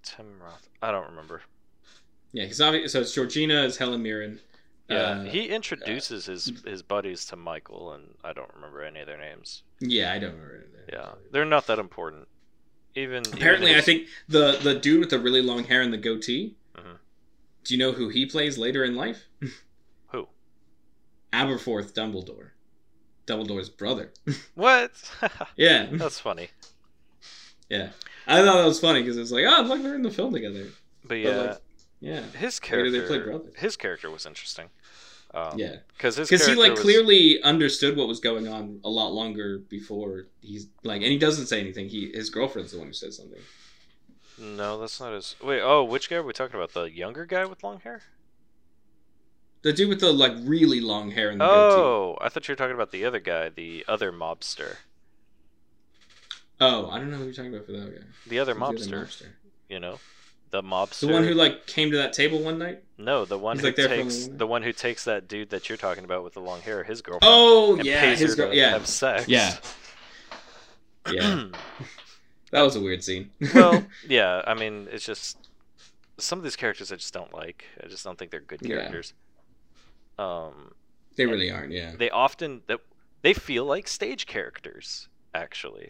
Tim Roth. I don't remember. Yeah, because obviously, so it's Georgina, it's Helen Mirren. Yeah, uh, he introduces uh, his his buddies to Michael, and I don't remember any of their names. Yeah, I don't remember their names. Yeah, they're not that important. Even apparently, even his... I think the the dude with the really long hair and the goatee. Mm-hmm. Do you know who he plays later in life? Who? Aberforth Dumbledore, Dumbledore's brother. What? Yeah, that's funny. Yeah, I thought that was funny because it was like, oh, look, they're in the film together. But yeah, but like, yeah, his character, they played brothers. His character was interesting. Um, yeah, because his because he like was... clearly understood what was going on a lot longer before he's like, and he doesn't say anything. He his girlfriend's the one who says something. No, that's not his. Wait, oh, which guy are we talking about? The younger guy with long hair? The dude with the like really long hair and the goatee. Oh, I thought you were talking about the other guy, the other mobster. Oh, I don't know who you're talking about for that guy. The other mobster, the other mobster. You know, the mobster. The one who like came to that table one night. No, the one He's, who like, takes the one who takes that dude that you're talking about with the long hair, his girlfriend. Oh and yeah, pays his girl. Yeah, have sex. Yeah. Yeah. That was a weird scene. Well, yeah, I mean, it's just some of these characters I just don't like. I just don't think they're good characters. Yeah. Um, they really aren't. Yeah. They often they feel like stage characters, actually.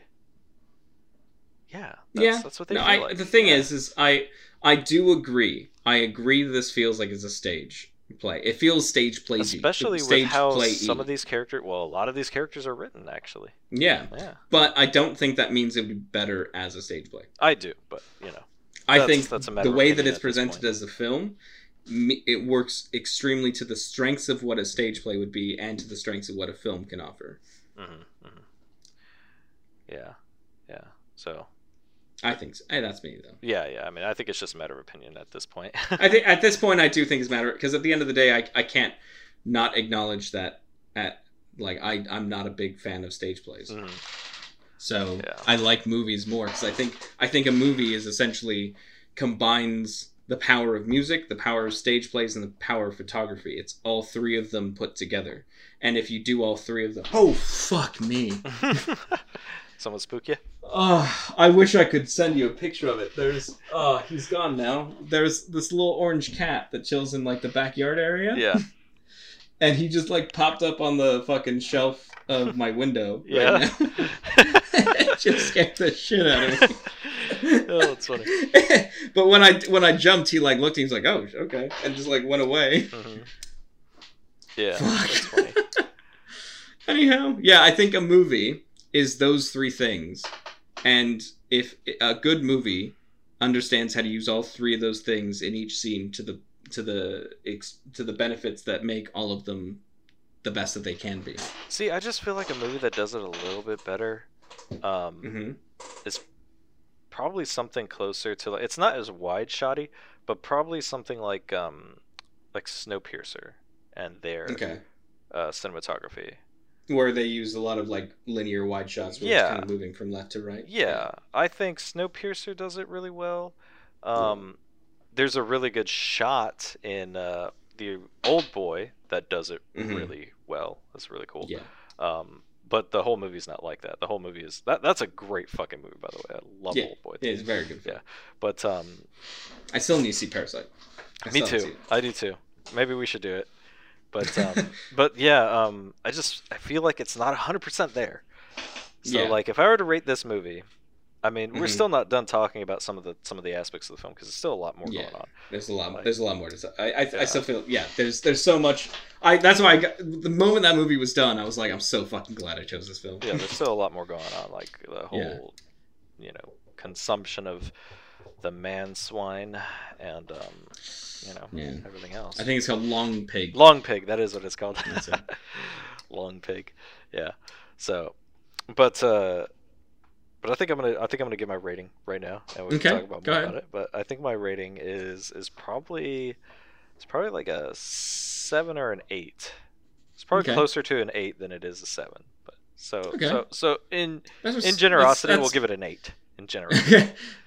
Yeah, that's, yeah. That's what they no, feel I, like. The thing yeah. is, is I I do agree. I agree that this feels like it's a stage play. It feels stage play, especially stage with how play-y. Some of these characters. Well, a lot of these characters are written, actually. Yeah, yeah. But I don't think that means it would be better as a stage play. I do, but you know, I think that's a matter the way that it's presented as a film, it works extremely to the strengths of what a stage play would be and to the strengths of what a film can offer. Mm-hmm, mm-hmm. Yeah, yeah. So. I think so. Hey, that's me though. Yeah, yeah. I mean, I think it's just a matter of opinion at this point. I think at this point, I do think it's a matter because at the end of the day, I I can't not acknowledge that at like I I'm not a big fan of stage plays. Mm-hmm. So yeah. I like movies more because I think I think a movie is essentially combines the power of music, the power of stage plays, and the power of photography. It's all three of them put together. And if you do all three of them, oh fuck me. Someone spook you? Oh, I wish I could send you a picture of it. There's, oh, he's gone now. There's this little orange cat that chills in like the backyard area. Yeah. And he just like popped up on the fucking shelf of my window. Yeah. Right now. It just scared the shit out of me. Oh, that's funny. But when I when I jumped, he like looked. And he's like, oh, okay, and just like went away. Mm-hmm. Yeah. Fuck. That's funny. Anyhow, yeah, I think a movie. Is those three things, and if a good movie understands how to use all three of those things in each scene to the to the to the benefits that make all of them the best that they can be. See, I just feel like a movie that does it a little bit better um, mm-hmm. is probably something closer to like, it's not as wide shotty, but probably something like um, like Snowpiercer and their okay. uh, cinematography. Where they use a lot of like linear wide shots where yeah. it's kind of moving from left to right. Yeah. yeah. I think Snowpiercer does it really well. Um, yeah. There's a really good shot in uh, the Oldboy that does it mm-hmm. really well. That's really cool. Yeah. Um, but the whole movie's not like that. The whole movie is... that. That's a great fucking movie, by the way. I love yeah. Oldboy. Yeah, it's very good film. Yeah. But... Um, I still need to see Parasite. I me too. I do too. Maybe we should do it. But um, but yeah, um, I just I feel like it's not one hundred percent there. So yeah. like if I were to rate this movie, I mean we're mm-hmm. still not done talking about some of the some of the aspects of the film because there's still a lot more yeah. going on. There's a lot. Like, there's a lot more. To, I I, yeah. I still feel yeah. There's there's so much. I that's why I got, the moment that movie was done, I was like I'm so fucking glad I chose this film. Yeah, there's still a lot more going on. Like the whole yeah. you know consumption of the man swine and. Um, You know, yeah. everything else. I think it's called Long Pig. Long Pig, that is what it's called. Long Pig, yeah. So, but uh, but I think I'm gonna I think I'm gonna give my rating right now, and we okay. can talk about Go more ahead. About it. But I think my rating is is probably it's probably like a seven or an eight. It's probably okay. closer to an eight than it is a seven. But so okay. so so in that's, in generosity, that's, that's... we'll give it an eight. In general,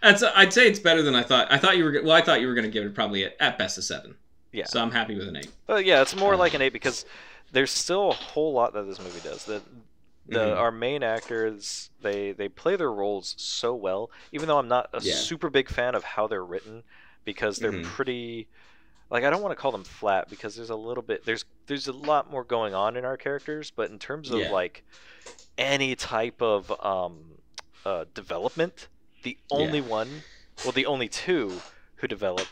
that's I'd say it's better than I thought. I thought you were well. I thought you were going to give it probably at, at best a seven. Yeah. So I'm happy with an eight. Well, yeah, it's more like an eight because there's still a whole lot that this movie does. The, the mm-hmm. our main actors they they play their roles so well. Even though I'm not a yeah. super big fan of how they're written because they're mm-hmm. pretty. Like I don't want to call them flat because there's a little bit there's there's a lot more going on in our characters, but in terms of yeah. like any type of um. Uh, development. The only yeah. one, well, the only two who develop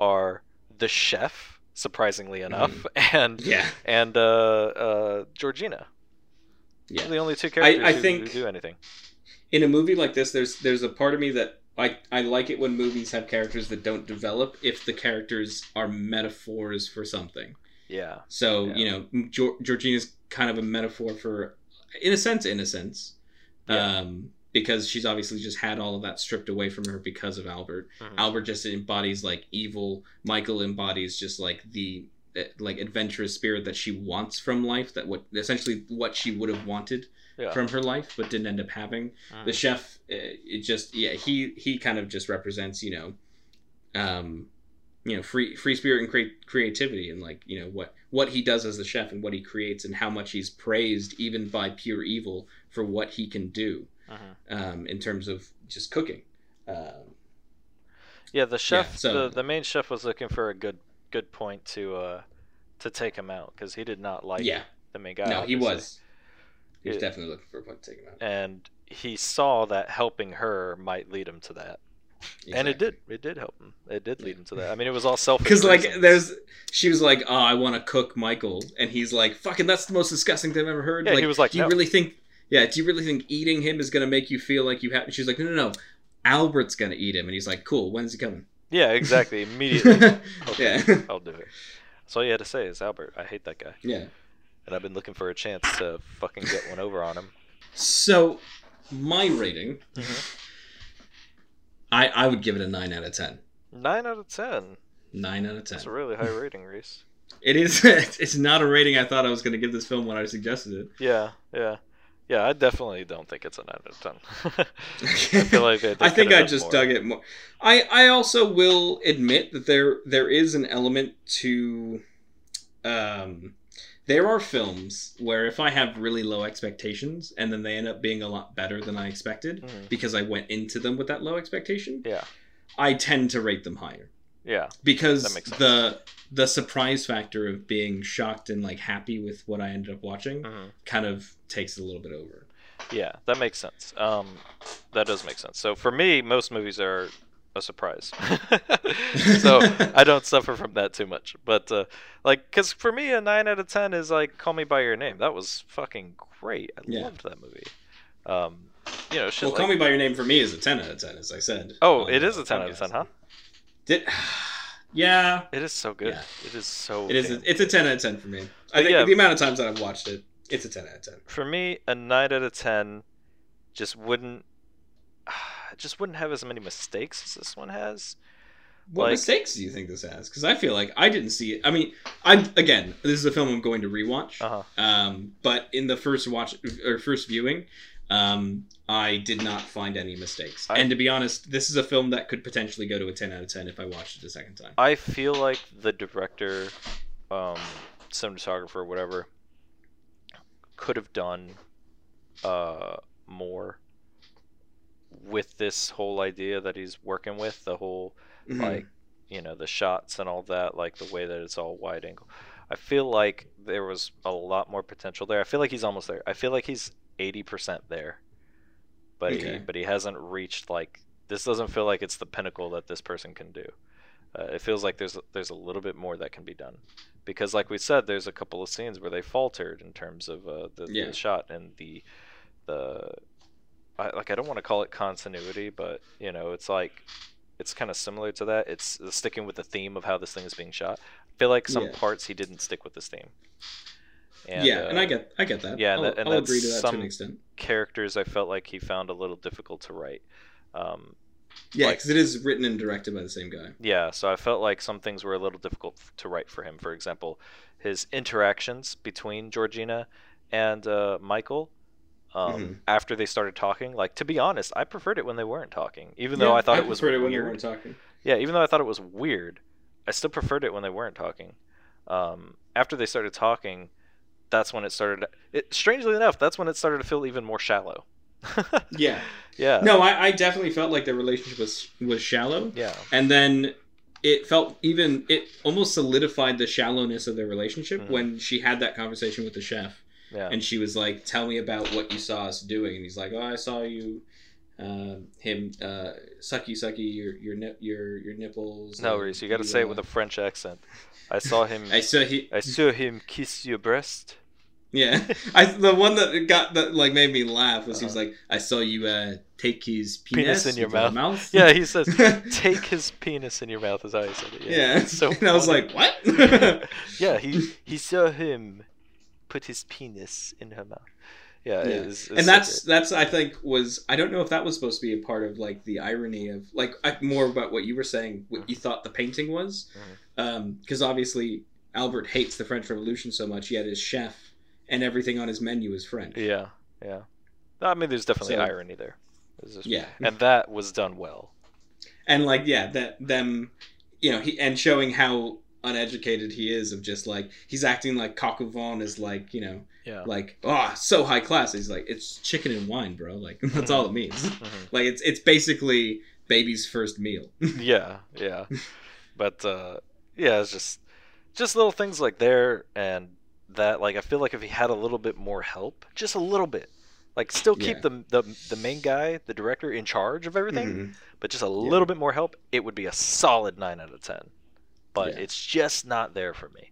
are the chef, surprisingly enough, mm. and yeah. and uh, uh, Georgina. Yeah, they're the only two characters I, I who, think who do anything. In a movie like this, there's there's a part of me that I I like it when movies have characters that don't develop if the characters are metaphors for something. Yeah. So, yeah. you know, Geor- Georgina's kind of a metaphor for, in a sense, innocence. Yeah. Um, because she's obviously just had all of that stripped away from her because of Albert. Mm-hmm. Albert just embodies, like, evil. Michael embodies just, like, the, like, adventurous spirit that she wants from life. That what essentially what she would have wanted yeah. from her life, but didn't end up having. Mm-hmm. The chef, it just, yeah, he, he kind of just represents, you know... Um, you know, free free spirit and cre- creativity, and like, you know, what what he does as the chef and what he creates, and how much he's praised even by pure evil for what he can do. Uh-huh. Um, in terms of just cooking. Um, yeah, the chef, yeah, so, the, the main chef was looking for a good good point to uh to take him out, because he did not like yeah. the main guy. No, obviously. he was. He was it, definitely looking for a point to take him out, and he saw that helping her might lead him to that. Exactly. And it did. It did help him. It did lead him to that. I mean, it was all selfish. Because like, there's, she was like, "Oh, I want to cook Michael," and he's like, "Fucking, that's the most disgusting thing I've ever heard." Yeah, like, he was like, "Do no. you really think? Yeah, do you really think eating him is gonna make you feel like you have?" She's like, "No, no, no. Albert's gonna eat him," and he's like, "Cool. When's he coming?" Yeah, exactly. Immediately. Okay, yeah, I'll do it. That's all you had to say is Albert. I hate that guy. Yeah. And I've been looking for a chance to fucking get one over on him. So, my rating. Mm-hmm. I, I would give it a nine out of ten. nine out of ten? nine out of ten. That's a really high rating, Reese. It is. It's not a rating I thought I was going to give this film when I suggested it. Yeah, yeah. Yeah, I definitely don't think it's a nine out of ten. I feel like they, they I think I just more. dug it more. I, I also will admit that there there is an element to... um, there are films where if I have really low expectations and then they end up being a lot better than I expected mm. because I went into them with that low expectation, yeah, I tend to rate them higher. Yeah. Because the the surprise factor of being shocked and like happy with what I ended up watching mm-hmm. kind of takes it a little bit over. Yeah, that makes sense. Um, that does make sense. So for me, most movies are a surprise. So I don't suffer from that too much, but uh like because for me a nine out of ten is like Call Me By Your Name. That was fucking great. I yeah. loved that movie. Um you know well, like... Call Me By Your Name for me is a ten out of ten, as I said. Oh, it is a ten podcast. Out of ten, huh? Did... yeah, it is so good. yeah. It is so it is a, it's a ten out of ten for me. I think yeah, the amount of times that I've watched it, it's a ten out of ten for me. A nine out of ten just wouldn't It just wouldn't have as many mistakes as this one has. What like, mistakes do you think this has? Because I feel like I didn't see it. I mean, I'm again, this is a film I'm going to rewatch. Uh-huh. Um, but in the first watch or first viewing, um, I did not find any mistakes. I, and to be honest, this is a film that could potentially go to a ten out of ten if I watched it a second time. I feel like the director, um, cinematographer, whatever, could have done uh, more with this whole idea that he's working with, the whole mm-hmm. like, you know, the shots and all that, like the way that it's all wide angle. I feel like there was a lot more potential there. I feel like he's almost there. I feel like he's eighty percent there, but okay. he, but he hasn't reached, like, this doesn't feel like it's the pinnacle that this person can do. Uh, it feels like there's there's a little bit more that can be done, because like we said, there's a couple of scenes where they faltered in terms of uh, the, yeah. the shot and the the I, like I don't want to call it continuity, but you know, it's like it's kind of similar to that. It's sticking with the theme of how this thing is being shot. I feel like some yeah. parts he didn't stick with this theme. And, yeah, uh, and I get I get that. Yeah, I'll, and, that, and I'll that's agree to that some to an extent. Characters I felt like he found a little difficult to write. Um, yeah, because like, it is written and directed by the same guy. Yeah, so I felt like some things were a little difficult to write for him. For example, his interactions between Georgina and uh, Michael. Um, mm-hmm. After they started talking, like, to be honest, I preferred it when they weren't talking, even yeah, though I thought I it was weird. It when they weren't talking. Yeah, even though I thought it was weird, I still preferred it when they weren't talking. Um, after they started talking, that's when it started. To, it, strangely enough, that's when it started to feel even more shallow. yeah, yeah. No, I, I definitely felt like their relationship was was shallow. Yeah, and then it felt even it almost solidified the shallowness of their relationship mm-hmm. when she had that conversation with the chef. Yeah. And she was like, "Tell me about what you saw us doing." And he's like, "Oh, I saw you, uh, him, uh, sucky, sucky, your your nip, your your nipples." No, Reese, you got to say it with a French accent. I saw him. I saw he. I saw him kiss your breast. Yeah, I the one that got that like made me laugh was uh, he was like, "I saw you uh, take his penis, penis in your mouth. mouth." Yeah, he says, "Take his penis in your mouth," is how he said it. Yeah, yeah. It's so and funny. I was like, "What?" Yeah, he he saw him put his penis in her mouth. Yeah, yeah. It was, it was and that's so that's I think was I don't know if that was supposed to be a part of like the irony of like I, more about what you were saying, what you thought the painting was, because mm-hmm. um, obviously Albert hates the French Revolution so much, yet his chef. And everything on his menu is French. Yeah, yeah. I mean, there's definitely so, irony there. Just, yeah, and that was done well. And like, yeah, that them, you know, he and showing how uneducated he is of just like he's acting like coq au vin is like you know, yeah. like oh so high class. He's like it's chicken and wine, bro. Like that's all it means. Mm-hmm. Like it's it's basically baby's first meal. Yeah, yeah. But uh, yeah, it's just just little things like there and. That like I feel like if he had a little bit more help, just a little bit, like still keep yeah. the, the the main guy, the director, in charge of everything, mm-hmm. but just a little yeah. bit more help, it would be a solid nine out of ten. But yeah. it's just not there for me.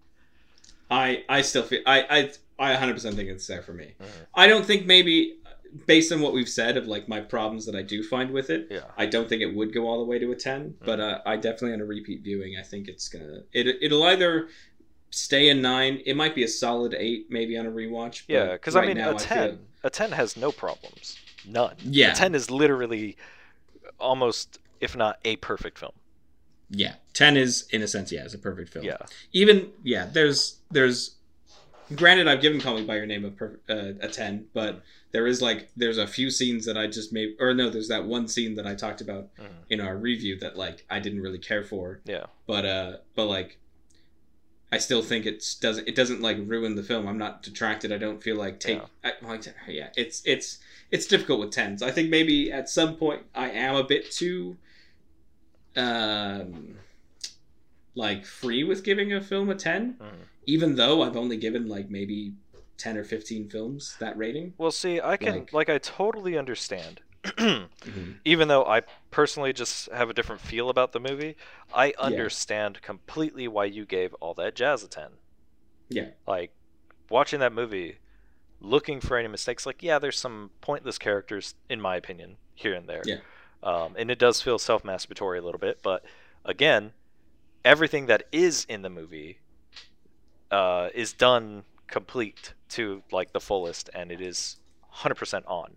I I still feel I I I one hundred percent think it's there for me. Mm-hmm. I don't think maybe based on what we've said of like my problems that I do find with it, yeah. I don't think it would go all the way to a ten. Mm-hmm. But uh, I definitely on a repeat viewing, I think it's gonna it it'll either. Stay in nine. It might be a solid eight, maybe on a rewatch. But yeah, because right I mean, now, a ten, feel... a ten has no problems, none. Yeah, a ten is literally almost, if not a perfect film. Yeah, ten is in a sense, yeah, it's a perfect film. Yeah, even yeah, there's there's. Granted, I've given Call Me By Your Name a perfect, uh, a ten, but there is like there's a few scenes that I just made, or no, there's that one scene that I talked about mm. in our review that like I didn't really care for. Yeah, but uh, but like. I still think it's doesn't it doesn't like ruin the film. I'm not detracted. I don't feel like take yeah. I, like yeah. It's it's it's difficult with tens. I think maybe at some point I am a bit too, um, like free with giving a film a ten, mm. even though I've only given like maybe ten or fifteen films that rating. Well, see, I can like, like I totally understand. mm-hmm. Even though I personally just have a different feel about the movie, I understand yeah. completely why you gave All That Jazz a ten. Yeah. Like, watching that movie, looking for any mistakes, like, yeah, there's some pointless characters, in my opinion, here and there. Yeah. Um, and it does feel self-masturbatory a little bit, but again, everything that is in the movie uh, is done complete to, like, the fullest, and it is one hundred percent on.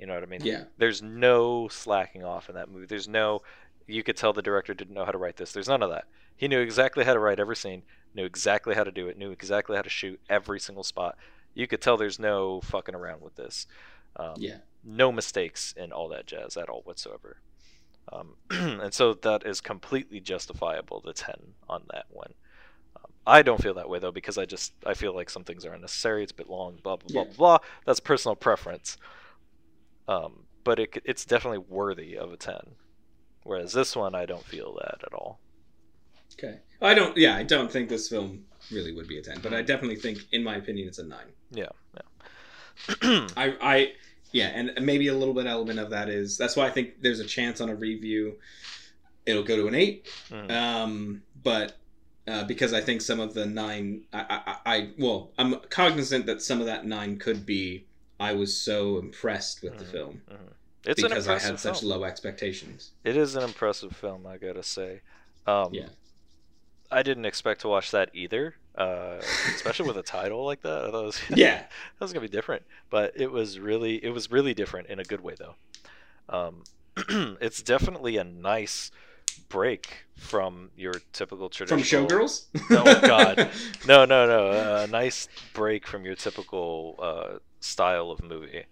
You know what I mean? Yeah. There's no slacking off in that movie. There's no, you could tell the director didn't know how to write this. There's none of that. He knew exactly how to write every scene, knew exactly how to do it, knew exactly how to shoot every single spot. You could tell there's no fucking around with this. Um, yeah. No mistakes in All That Jazz at all whatsoever. Um, and so that is completely justifiable, the ten on that one. Um, I don't feel that way, though, because I just, I feel like some things are unnecessary. It's a bit long, blah, blah, yeah. blah, blah. That's personal preference. Um, but it, it's definitely worthy of a ten. Whereas this one, I don't feel that at all. Okay. I don't, yeah, I don't think this film really would be a ten, but I definitely think, in my opinion, it's a nine. Yeah. yeah. I, I, yeah, and maybe a little bit element of that is, that's why I think there's a chance on a review it'll go to an eight. Mm. Um, but, uh, because I think some of the nine, I, I, I, well, I'm cognizant that some of that nine could be I was so impressed with the mm-hmm. film it's because an I had such film. Low expectations. It is an impressive film, I gotta say. Um, yeah, I didn't expect to watch that either, uh, especially with a title like that. I thought it was, yeah, that was gonna be different, but it was really, it was really different in a good way though. Um, it's definitely a nice break from your typical traditional. From Showgirls? Oh God, no, no, no, a uh, nice break from your typical. Uh, style of movie.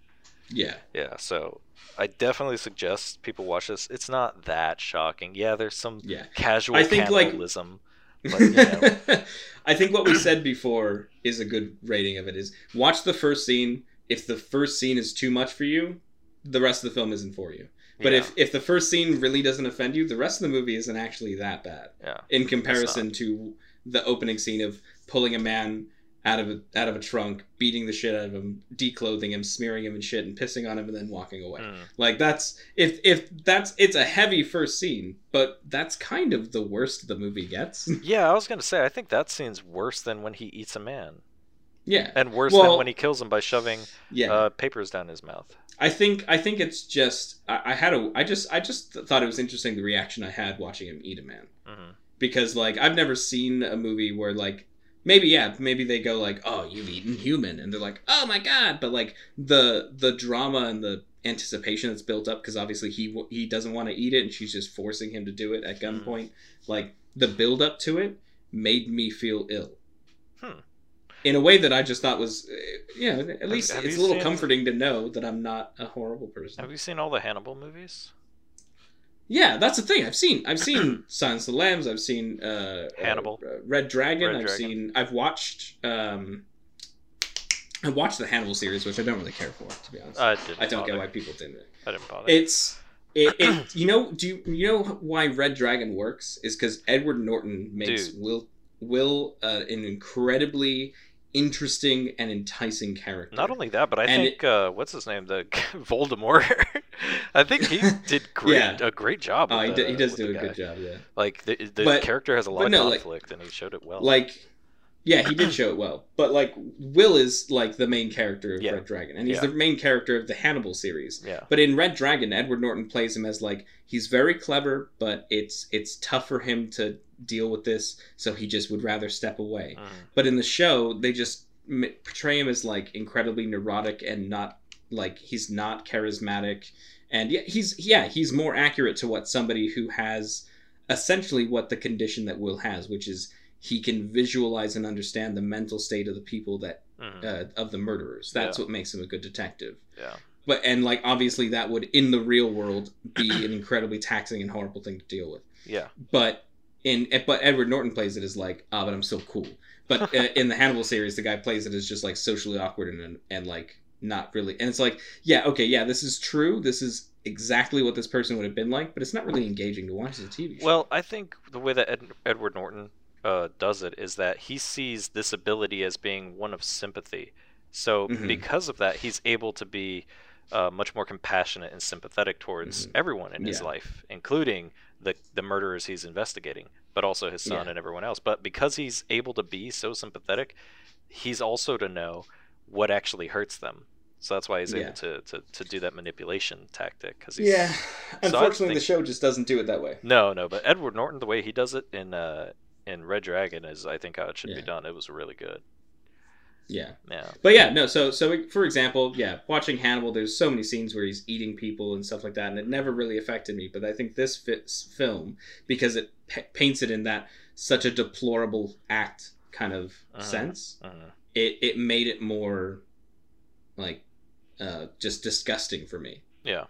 Yeah. Yeah, so I definitely suggest people watch this. It's not that shocking. Yeah, there's some yeah. casual I think cannibalism. Like... But, you know. I think what we said before is a good rating of it is watch the first scene. If the first scene is too much for you, the rest of the film isn't for you. But yeah. if, if the first scene really doesn't offend you, the rest of the movie isn't actually that bad. Yeah. In comparison to the opening scene of pulling a man out of a, out of a trunk, beating the shit out of him, declothing him, smearing him in shit, and pissing on him, and then walking away. Mm. Like that's if if that's it's a heavy first scene, but that's kind of the worst the movie gets. Yeah, I was gonna say I think that scene's worse than when he eats a man. Yeah. And worse well, than when he kills him by shoving yeah. uh, papers down his mouth. I think I think it's just I, I had a I just I just thought it was interesting the reaction I had watching him eat a man. Mm-hmm. Because like I've never seen a movie where like maybe yeah maybe they go like, oh, you've eaten human, and they're like, oh my god, but like the the drama and the anticipation that's built up, because obviously he he doesn't want to eat it and she's just forcing him to do it at gunpoint. Mm-hmm. Like the build up to it made me feel ill. Hmm. In a way that I just thought was, yeah, at least have, have it's a little seen, comforting to know that I'm not a horrible person. Have you seen all the Hannibal movies? Yeah, that's the thing. I've seen, I've seen Silence of the Lambs. I've seen uh, Hannibal, uh, Red Dragon. Red I've Dragon. seen, I've watched, um, I watched the Hannibal series, which I don't really care for, to be honest. I didn't. I don't bother. get why people didn't. I didn't bother. It's, it, it you know, do you, you know why Red Dragon works? Is because Edward Norton makes Dude. Will Will uh, an incredibly interesting and enticing character. Not only that, but I and think it, uh, what's his name, the Voldemort. I think he did great yeah. a great job. Oh, he, the, he does do a guy. good job. Yeah, like the, the but, character has a lot no, of conflict, like, and he showed it well. Like, yeah, he did show it well. But like, Will is like the main character of yeah. Red Dragon, and he's yeah. the main character of the Hannibal series. Yeah. But in Red Dragon, Edward Norton plays him as like he's very clever, but it's it's tough for him to deal with this, so he just would rather step away. Mm. But in the show, they just portray him as like incredibly neurotic and not like he's not charismatic, and yeah, he's yeah he's more accurate to what somebody who has essentially what the condition that Will has, which is he can visualize and understand the mental state of the people that mm. uh, of the murderers. That's yeah. what makes him a good detective. Yeah. But and like obviously that would in the real world be an incredibly taxing and horrible thing to deal with. Yeah. But. In, but Edward Norton plays it as like, ah, oh, but I'm so cool. But uh, in the Hannibal series, the guy plays it as just like socially awkward and and like not really. And it's like, yeah, okay, yeah, this is true. This is exactly what this person would have been like, but it's not really engaging to watch as a T V show. Well, I think the way that Ed, Edward Norton uh, does it is that he sees this ability as being one of sympathy. So mm-hmm. because of that, he's able to be uh, much more compassionate and sympathetic towards mm-hmm. everyone in yeah. his life, including the the murderers he's investigating, but also his son yeah. and everyone else. But because he's able to be so sympathetic, he's also to know what actually hurts them. So that's why he's yeah. able to, to to do that manipulation tactic. Cause he's, yeah, so unfortunately, think, the show just doesn't do it that way. No, no, but Edward Norton, the way he does it in uh, in Red Dragon is, I think, how it should yeah. be done. It was really good. Yeah. Yeah. But yeah, no, so so for example, yeah, watching Hannibal, there's so many scenes where he's eating people and stuff like that, and it never really affected me, but I think this fits film because it p- paints it in that such a deplorable act kind of uh-huh. sense. Uh-huh. It it made it more like uh, just disgusting for me. Yeah.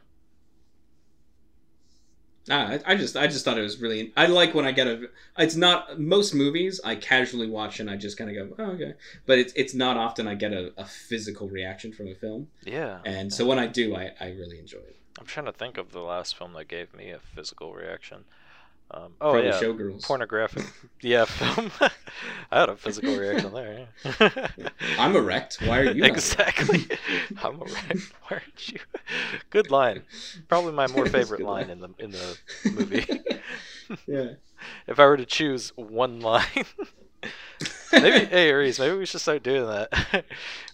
I, I just I just thought it was really. I like when I get a. It's not most movies I casually watch and I just kind of go, oh, okay. But it's it's not often I get a, a physical reaction from a film. Yeah. And so when I do, I, I really enjoy it. I'm trying to think of the last film that gave me a physical reaction. Um, oh Probably yeah, Showgirls. Pornographic. Yeah, film. I had a physical reaction there. Yeah. I'm erect. Why are you? Exactly. I'm erect. Why aren't you? Good line. Probably my more favorite line, line in the in the movie. Yeah. If I were to choose one line, maybe hey Reese, maybe we should start doing that.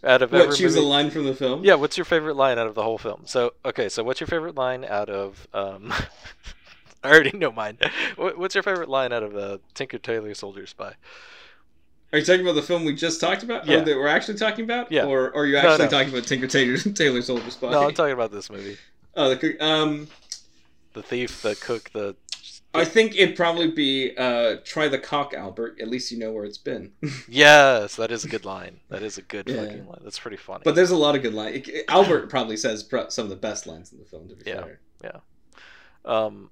Out of what, every choose movie. A line from the film. Yeah. What's your favorite line out of the whole film? So okay. So what's your favorite line out of um. I already know mine. What's your favorite line out of uh, Tinker Tailor Soldier Spy? Are you talking about the film we just talked about? Yeah. Or that we're actually talking about? Yeah. Or, or are you actually no, no. talking about Tinker Tailor, Tailor Soldier Spy? No, I'm talking about this movie. Oh, the cook. Um, the thief, the cook, the... I think it'd probably be uh, try the cock, Albert. At least you know where it's been. Yes, that is a good line. That is a good yeah. fucking line. That's pretty funny. But there's a lot of good lines. Albert probably says some of the best lines in the film, to be yeah. fair. Yeah. Um...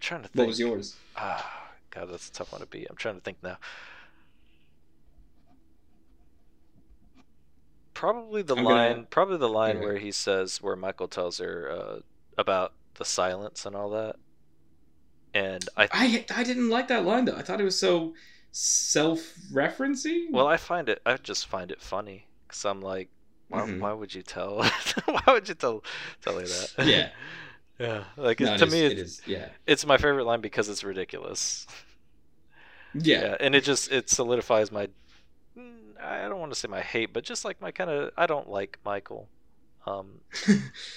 Trying to think. What was yours? Ah, God, that's a tough one to beat. I'm trying to think now. Probably the I'm line, gonna... probably the line okay. where he says, where Michael tells her uh, about the silence and all that. And I, th- I, I didn't like that line though. I thought it was so self-referencing. Well, I find it, I just find it funny because I'm like, why, mm-hmm. why would you tell? why would you tell? Tell her that? Yeah. Yeah, like no, it, to is, me, it, it is, yeah. it's my favorite line because it's ridiculous. Yeah. yeah, and it just it solidifies my I don't want to say my hate, but just like my kind of, I don't like Michael. Um,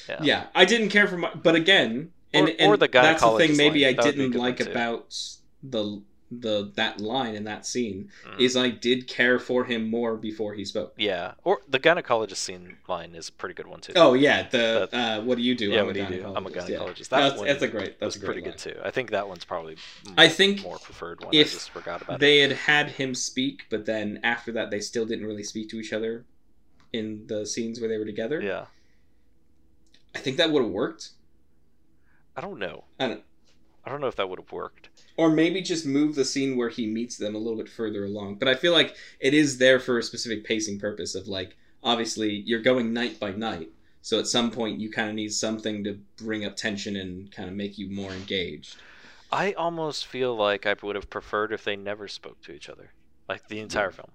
yeah. yeah, I didn't care for my, but again, and, or, and or the guy that's the thing maybe line. I that didn't like about the the that line in that scene mm. is I did care for him more before he spoke. Yeah, or the gynecologist scene line is a pretty good one too. Oh yeah, the that, uh, what do you do? Yeah, I'm what do you do? I'm a gynecologist. Yeah. That that's, one that's a great. That's a great pretty line. Good too. I think that one's probably more, I think more preferred one. If I just forgot about they it. had had him speak, but then after that they still didn't really speak to each other in the scenes where they were together. Yeah. I think that would have worked. I don't know. I don't, I don't know if that would have worked. Or maybe just move the scene where he meets them a little bit further along. But I feel like it is there for a specific pacing purpose of like, obviously you're going night by night. So at some point you kind of need something to bring up tension and kind of make you more engaged. I almost feel like I would have preferred if they never spoke to each other. Like the entire film.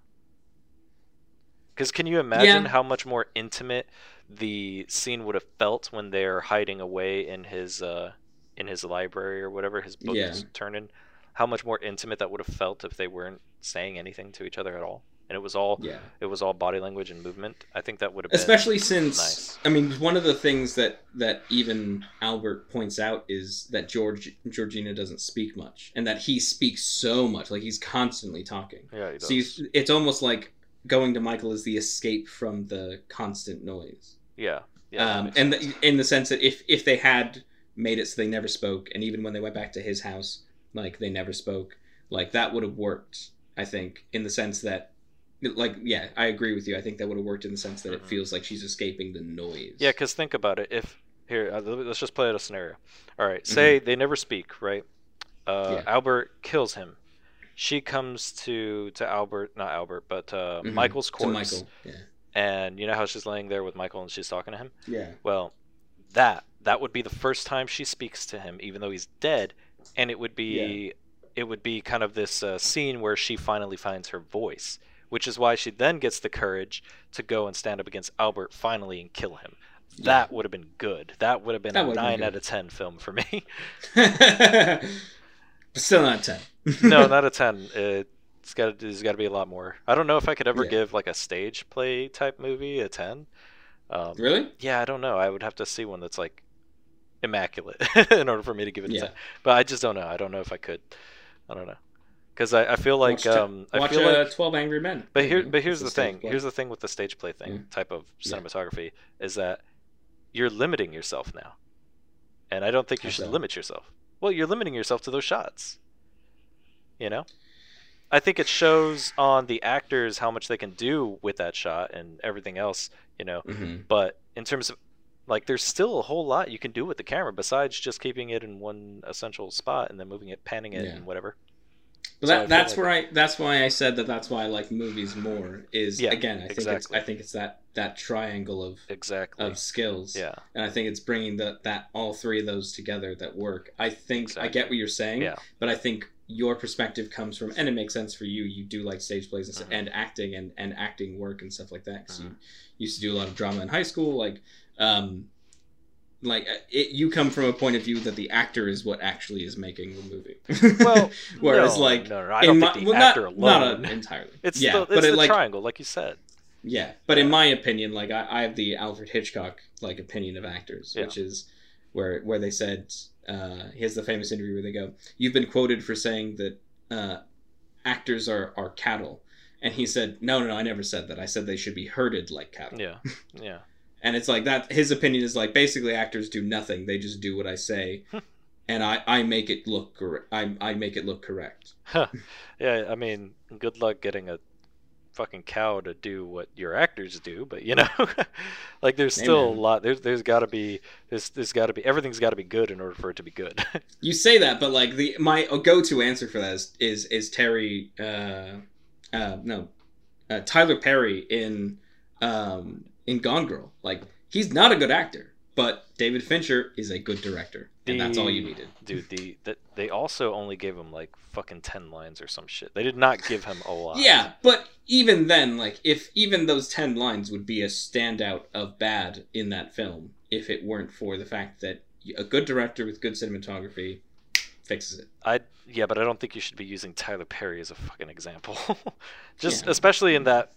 Because can you imagine yeah. how much more intimate the scene would have felt when they're hiding away in his uh, in his library or whatever his book yeah. is turning? How much more intimate that would have felt if they weren't saying anything to each other at all, and it was all yeah. it was all body language and movement. I think that would have especially been since nice. I mean, one of the things that that even Albert points out is that George Georgina doesn't speak much, and that he speaks so much, like he's constantly talking. Yeah, he does. So he's, it's almost like going to Michael is the escape from the constant noise. Yeah. yeah um, and the, in the sense that if, if they had made it so they never spoke, and even when they went back to his house, like they never spoke, like that would have worked, I think, in the sense that, like, yeah, I agree with you. I think that would have worked in the sense that mm-hmm. it feels like she's escaping the noise. Yeah, because think about it. If, here, let's just play out a scenario. All right, say mm-hmm. they never speak, right? Uh, yeah. Albert kills him. She comes to to Albert, not Albert, but uh, mm-hmm. Michael's corpse. To Michael. Yeah. And you know how she's laying there with Michael and she's talking to him? Yeah. Well, that that would be the first time she speaks to him, even though he's dead, and it would be yeah. it would be kind of this uh, scene where she finally finds her voice, which is why she then gets the courage to go and stand up against Albert finally and kill him. Yeah. That would have been good. That would have been that a nine been out of ten film for me. Still not a ten. No, not a ten. It's got to, there's got to be a lot more. I don't know if I could ever yeah. give like a stage play type movie a ten. Um, really? Yeah, I don't know. I would have to see one that's like immaculate in order for me to give it a yeah. ten. But I just don't know. I don't know if I could. I don't know. Because I, I feel like watch, um, I watch feel uh, like, twelve Angry Men. But here, but here's the, the thing. Play. Here's the thing with the stage play thing yeah. type of cinematography yeah. is that you're limiting yourself now, and I don't think you I should don't. limit yourself. Well, you're limiting yourself to those shots, you know? I think it shows on the actors how much they can do with that shot and everything else, you know? Mm-hmm. But in terms of, like, there's still a whole lot you can do with the camera besides just keeping it in one essential spot and then moving it, panning it, yeah. and whatever. But that, so that's like where I, that's why I said that that's why I like movies more is, yeah, again, I think exactly. it's, I think it's that, that triangle of, exactly. of skills. Yeah. And I think it's bringing the, that all three of those together that work. I think exactly. I get what you're saying, yeah. but I think your perspective comes from, and it makes sense for you. You do like stage plays and, uh-huh. and acting and, and acting work and stuff like that. 'Cause uh-huh. you used to do a lot of drama in high school. Like, um, Like, it, you come from a point of view that the actor is what actually is making the movie. Well, whereas, no, like... No, no, I don't my, think the well, actor not, alone. Not a, entirely. It's yeah, the, it's but it, the like, triangle, like you said. Yeah, but in my opinion, like, I, I have the Alfred Hitchcock, like, opinion of actors, yeah. which is where where they said... Uh, here's the famous interview where they go, "You've been quoted for saying that uh, actors are, are cattle." And he said, no, no, no, I never said that. I said they should be herded like cattle. Yeah, yeah. And it's like that, his opinion is like, basically actors do nothing. They just do what I say. Huh. And I, I make it look correct. I, I make it look correct. Huh. Yeah. I mean, good luck getting a fucking cow to do what your actors do, but you know, like there's still Amen. a lot, there's, there's gotta be, there's, there's gotta be, everything's gotta be good in order for it to be good. You say that, but like the, my go-to answer for that is, is, is Terry, uh, uh, no, uh, Tyler Perry in, um, in Gone Girl. Like, he's not a good actor, but David Fincher is a good director, and the, that's all you needed. Dude, the, the they also only gave him like fucking ten lines or some shit. They did not give him a lot. Yeah, but even then, like, if even those ten lines would be a standout of bad in that film if it weren't for the fact that a good director with good cinematography fixes it. I yeah, but I don't think you should be using Tyler Perry as a fucking example. Just yeah. especially in that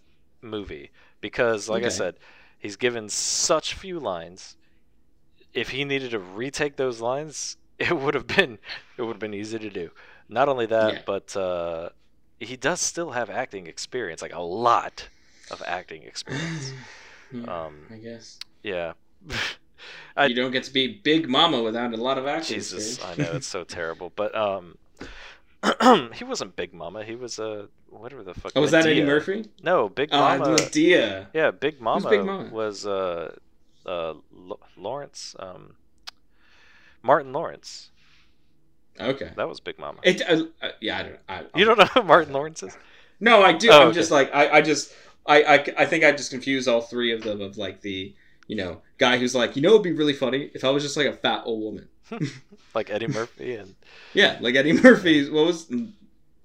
movie because, like okay. I said, he's given such few lines. If he needed to retake those lines, it would have been it would have been easy to do. Not only that, yeah. but uh, he does still have acting experience, like a lot of acting experience. yeah, um, I guess. Yeah. I, you don't get to be Big Mama without a lot of acting. Jesus, I know, it's so terrible. But um, he wasn't Big Mama. He was a uh, whatever the fuck. Oh, was Medea. That Eddie Murphy? No, Big oh, Mama. Oh, Medea. Yeah, Big Mama, Big Mama? was uh, uh, L- Lawrence, um, Martin Lawrence. Okay, that was Big Mama. It, uh, uh, yeah, I don't. I, I, you don't know who Martin Lawrence is? No, I do. Oh, I'm okay. just like I, I just I, I, I think I just confused all three of them of like the. You know, guy who's like, you know, it'd be really funny if I was just like a fat old woman, like Eddie Murphy, and yeah, like Eddie Murphy's. What was,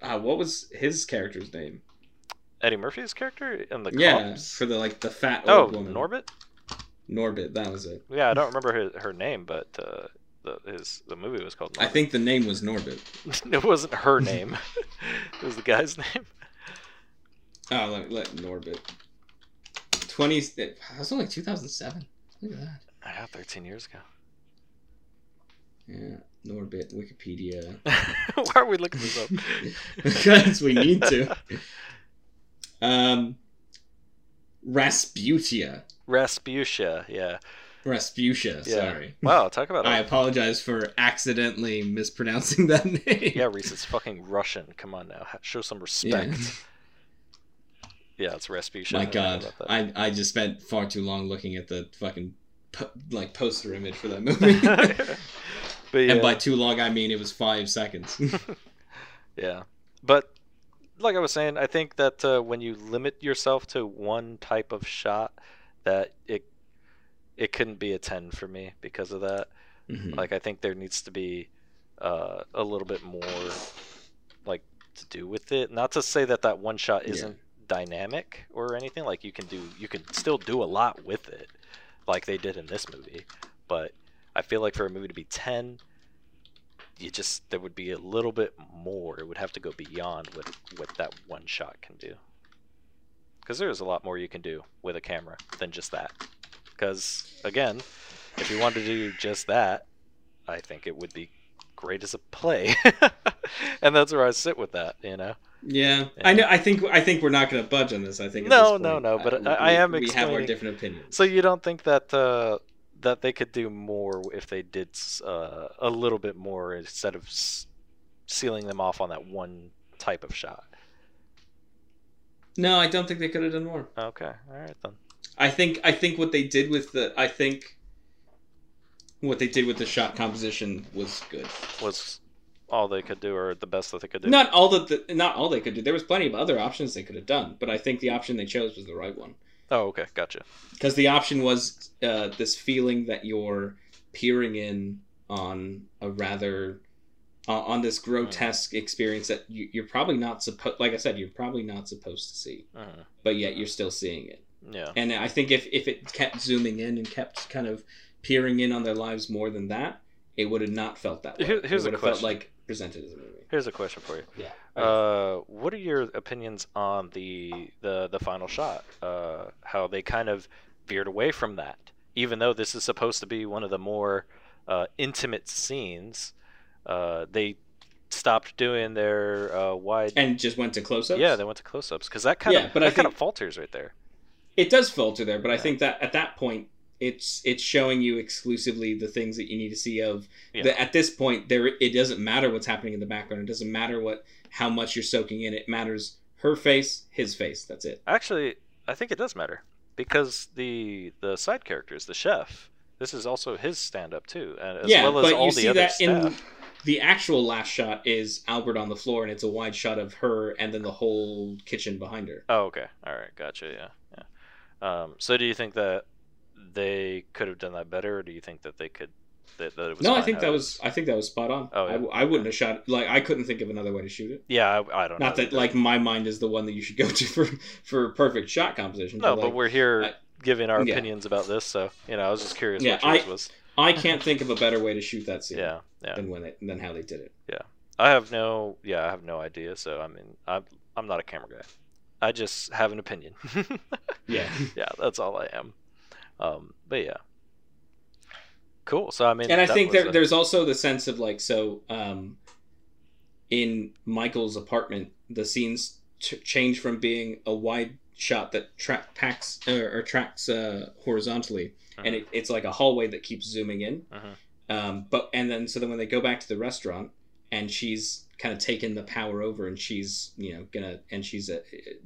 uh, what was his character's name? Eddie Murphy's character in the yeah cops? For the like the fat old oh, woman. Norbit. Norbit, that was it. Yeah, I don't remember her, her name, but uh, the his the movie was called Norbit. I think the name was Norbit. It wasn't her name. It was the guy's name. Oh, let, let Norbit. twenty That was only two thousand seven. Look at that. Yeah, thirteen years ago. Yeah, Norbit, Wikipedia. Why are we looking this up? Because we need to. Um, Rasputia. Rasputia, yeah. Rasputia, yeah. Sorry. Wow, talk about that. I apologize for accidentally mispronouncing that name. Yeah, Reese, it's fucking Russian. Come on now. Show some respect. Yeah. Yeah, it's Rasputia. My God, I, I just spent far too long looking at the fucking po- like poster image for that movie. But yeah. And by too long, I mean it was five seconds. Yeah, but like I was saying, I think that uh, when you limit yourself to one type of shot, that it it couldn't be a ten for me because of that. Mm-hmm. Like I think there needs to be uh, a little bit more like to do with it. Not to say that that one shot isn't. Yeah. Dynamic or anything, like you can do you can still do a lot with it like they did in this movie, but I feel like for a movie to be ten, you just there would be a little bit more. It would have to go beyond what what that one shot can do, because there's a lot more you can do with a camera than just that. Because again, if you wanted to do just that, I think it would be great as a play. And that's where I sit with that, you know. Yeah. yeah, I know. I think I think we're not going to budge on this. I think no, at this point, no, no. But I, I, I am. We, we have our different opinions. So you don't think that uh, that they could do more if they did uh, a little bit more instead of s- sealing them off on that one type of shot? No, I don't think they could have done more. Okay, all right then. I think I think what they did with the I think what they did with the shot composition was good. Was. All they could do, or the best that they could do. Not all that, the, not all they could do. There was plenty of other options they could have done, but I think the option they chose was the right one. Oh, okay, gotcha. Because the option was uh, this feeling that you're peering in on a rather uh, on this grotesque mm. experience that you, you're probably not supposed. Like I said, you're probably not supposed to see, mm. but yet you're still seeing it. Yeah. And I think if if it kept zooming in and kept kind of peering in on their lives more than that, it would have not felt that way. Here, here's it would a have question. Felt like. Presented as a movie. Here's a question for you. Yeah. Uh, what are your opinions on the the the final shot? Uh, how they kind of veered away from that, even though this is supposed to be one of the more uh, intimate scenes. Uh, they stopped doing their uh, wide and just went to close ups. Yeah, they went to close ups because that kind yeah, of but that I kind of falters right there. It does falter there, but yeah. I think that at that point. It's it's showing you exclusively the things that you need to see of. Yeah. The, at this point, there it doesn't matter what's happening in the background. It doesn't matter what how much you're soaking in. It matters her face, his face. That's it. Actually, I think it does matter because the the side characters, the chef, this is also his stand up too, as yeah, well as all the other staff. Yeah, but you see that in the actual last shot is Albert on the floor, and it's a wide shot of her, and then the whole kitchen behind her. Oh, okay, all right, gotcha. Yeah, yeah. Um, so do you think that? They could have done that better, or do you think that they could? That, that it was no, I think that was, was. I think that was spot on. Oh, yeah. I, I wouldn't have shot. Like I couldn't think of another way to shoot it. Yeah, I, I don't. Not know. That like my mind is the one that you should go to for for perfect shot composition. No, but, like, but we're here I, giving our yeah. opinions about this, so you know, I was just curious. Yeah, what yours I, was. I can't think of a better way to shoot that scene. Yeah, yeah. Than when they, than how they did it. Yeah, I have no. Yeah, I have no idea. So I mean, I'm I'm not a camera guy. I just have an opinion. Yeah. Yeah, that's all I am. Um, but yeah. Cool. So, I mean, and I think there, a... there's also the sense of like, so um, in Michael's apartment, the scenes t- change from being a wide shot that tra- packs, or, or tracks uh, horizontally. Uh-huh. And it, it's like a hallway that keeps zooming in. Uh-huh. Um, but, and then, so then when they go back to the restaurant and she's kind of taken the power over and she's, you know, gonna, and she's uh,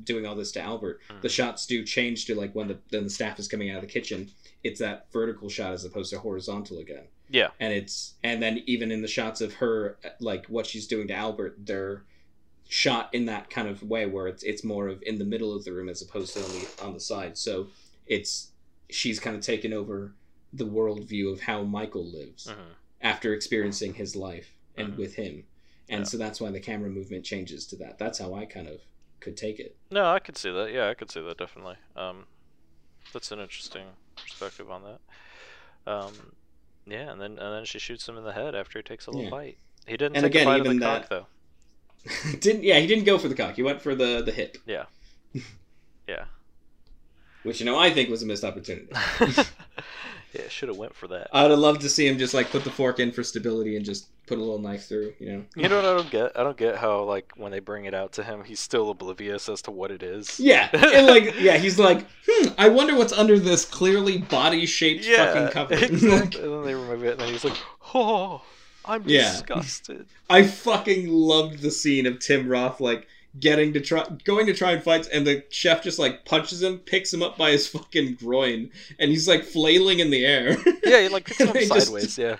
doing all this to Albert, uh-huh. the shots do change to like when the, then the staff is coming out of the kitchen. It's that vertical shot as opposed to horizontal again. Yeah. And it's, and then even in the shots of her, like what she's doing to Albert, they're shot in that kind of way where it's, it's more of in the middle of the room as opposed to only on the side. So it's, she's kind of taken over the worldview of how Michael lives uh-huh. after experiencing his life and uh-huh. with him. And yeah. so that's why the camera movement changes to that. That's how I kind of could take it. No, I could see that. Yeah, I could see that definitely. Um, that's an interesting perspective on that. Um, yeah, and then and then she shoots him in the head after he takes a little yeah. bite. He didn't and take again, a bite even of the that... cock though. didn't yeah, he didn't go for the cock. He went for the, the hip. Yeah. Yeah. Which, you know, I think was a missed opportunity. Yeah, should have went for that. I'd have loved to see him just like put the fork in for stability and just put a little knife through, you know. You know what I don't get? I don't get how like when they bring it out to him, he's still oblivious as to what it is. Yeah, and like yeah, he's like, hmm, I wonder what's under this clearly body-shaped yeah, fucking cover. Exactly. And then they remove it, and then he's like, oh, I'm yeah. disgusted. I fucking loved the scene of Tim Roth like. Getting to try, going to try and fights, and the chef just like punches him, picks him up by his fucking groin, and he's like flailing in the air. Yeah, he like picks him up sideways. Just, yeah,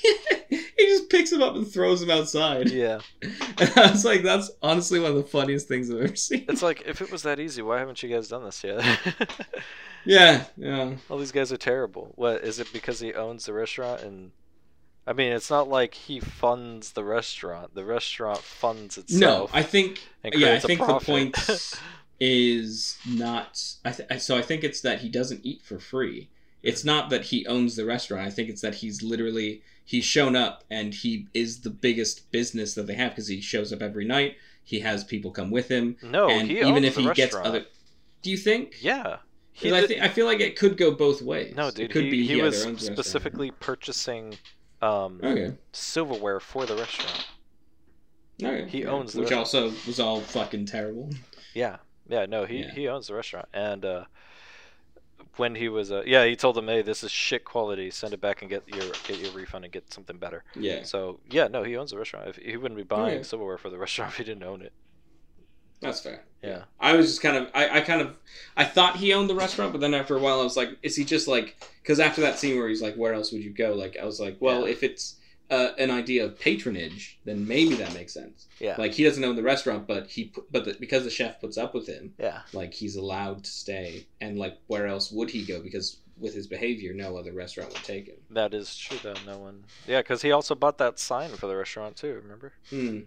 he just picks him up and throws him outside. Yeah, and I was like, that's honestly one of the funniest things I've ever seen. It's like if it was that easy, why haven't you guys done this yet? yeah, yeah. All these guys are terrible. What is it because he owns the restaurant and? I mean, it's not like he funds the restaurant. The restaurant funds itself. No, I think, yeah, I think the point is not, I th- so I think it's that he doesn't eat for free. It's not that he owns the restaurant. I think it's that he's literally, he's shown up and he is the biggest business that they have because he shows up every night. He has people come with him. No, and he even owns if the he restaurant. Gets other, do you think? Yeah. He did... I, think, I feel like it could go both ways. No, dude, it could he, be he, he was specifically purchasing... Um, okay. silverware for the restaurant. Okay. He yeah. owns the which restaurant. Also was all fucking terrible. Yeah, yeah, no, he yeah. he owns the restaurant, and uh, when he was, uh, yeah, he told them, hey, this is shit quality. Send it back and get your get your refund and get something better. Yeah. So yeah, no, he owns the restaurant. If, he wouldn't be buying okay. silverware for the restaurant if he didn't own it. That's fair. Yeah. I was just kind of, I, I kind of, I thought he owned the restaurant, but then after a while I was like, is he just like, because after that scene where he's like, where else would you go? Like, I was like, well, yeah. if it's uh, an idea of patronage, then maybe that makes sense. Yeah. Like, he doesn't own the restaurant, but he, but the, because the chef puts up with him, yeah. like, he's allowed to stay. And like, where else would he go? Because with his behavior, no other restaurant would take him. That is true, though. No one. Yeah, because he also bought that sign for the restaurant, too, remember? Hmm.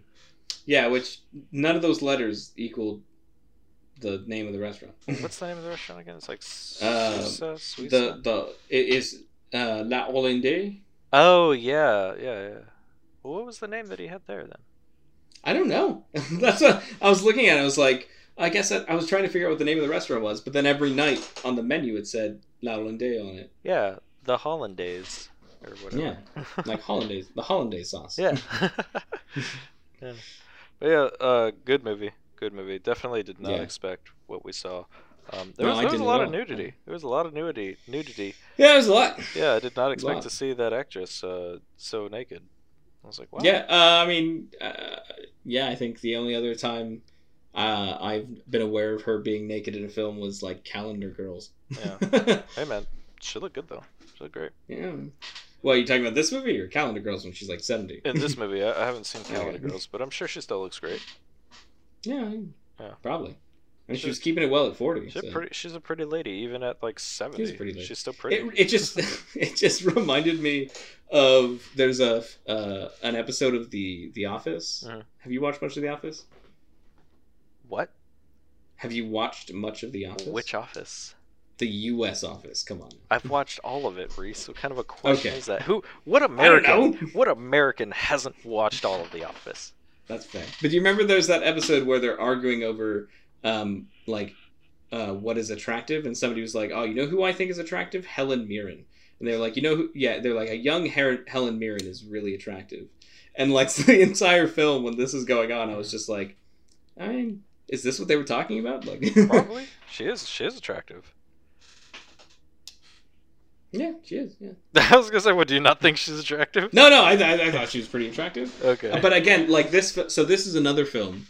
Yeah, which none of those letters equaled the name of the restaurant. What's the name of the restaurant again? It's like uh, Suisse, the the it is uh, La Hollande. Oh yeah, yeah, yeah. Well, what was the name that he had there then? I don't know. That's what I was looking at. I was like, I guess I, I was trying to figure out what the name of the restaurant was, but then every night on the menu it said La Hollande on it. Yeah, the Hollandaise or whatever. Yeah, like Hollandaise, the Hollandaise sauce. Yeah. yeah. But yeah, uh, good movie. Good movie. Definitely did not yeah. expect what we saw. Um, there no, was, there was a lot of nudity. There was a lot of nudity. Nudity. Yeah, there was a lot. Yeah, I did not expect to see that actress uh, so naked. I was like, wow. Yeah, uh, I mean, uh, yeah, I think the only other time uh, I've been aware of her being naked in a film was like Calendar Girls. Yeah. Hey, man. She looked good, though. She looked great. Yeah. Well, you talking about this movie or Calendar Girls when she's like seventy? In this movie, I, I haven't seen Calendar Girls, but I'm sure she still looks great. Yeah, yeah. probably. And she was keeping it well at forty. She's, so. a pretty, she's a pretty lady, even at like seventy. She's, pretty she's still pretty. It, it just it just reminded me of there's a uh, an episode of the The Office. Uh-huh. Have you watched much of The Office? What? Have you watched much of The Office? Which Office? The U S Office. Come on. I've watched all of it, Reese. What kind of a question okay. is that? Who? What American? What American hasn't watched all of The Office? That's fair. But do you remember there's that episode where they're arguing over um, like, uh, what is attractive? And somebody was like, oh, you know who I think is attractive? Helen Mirren. And they're like, you know who? Yeah, they're like, a young Her- Helen Mirren is really attractive. And, like, the entire film when this is going on, I was just like, I mean, is this what they were talking about? Like, probably. She is. She is attractive. Yeah, she is. Yeah. I was gonna say, what, do you not think she's attractive? No, no, I, I, I thought she was pretty attractive. Okay. Uh, but again, like this, so this is another film,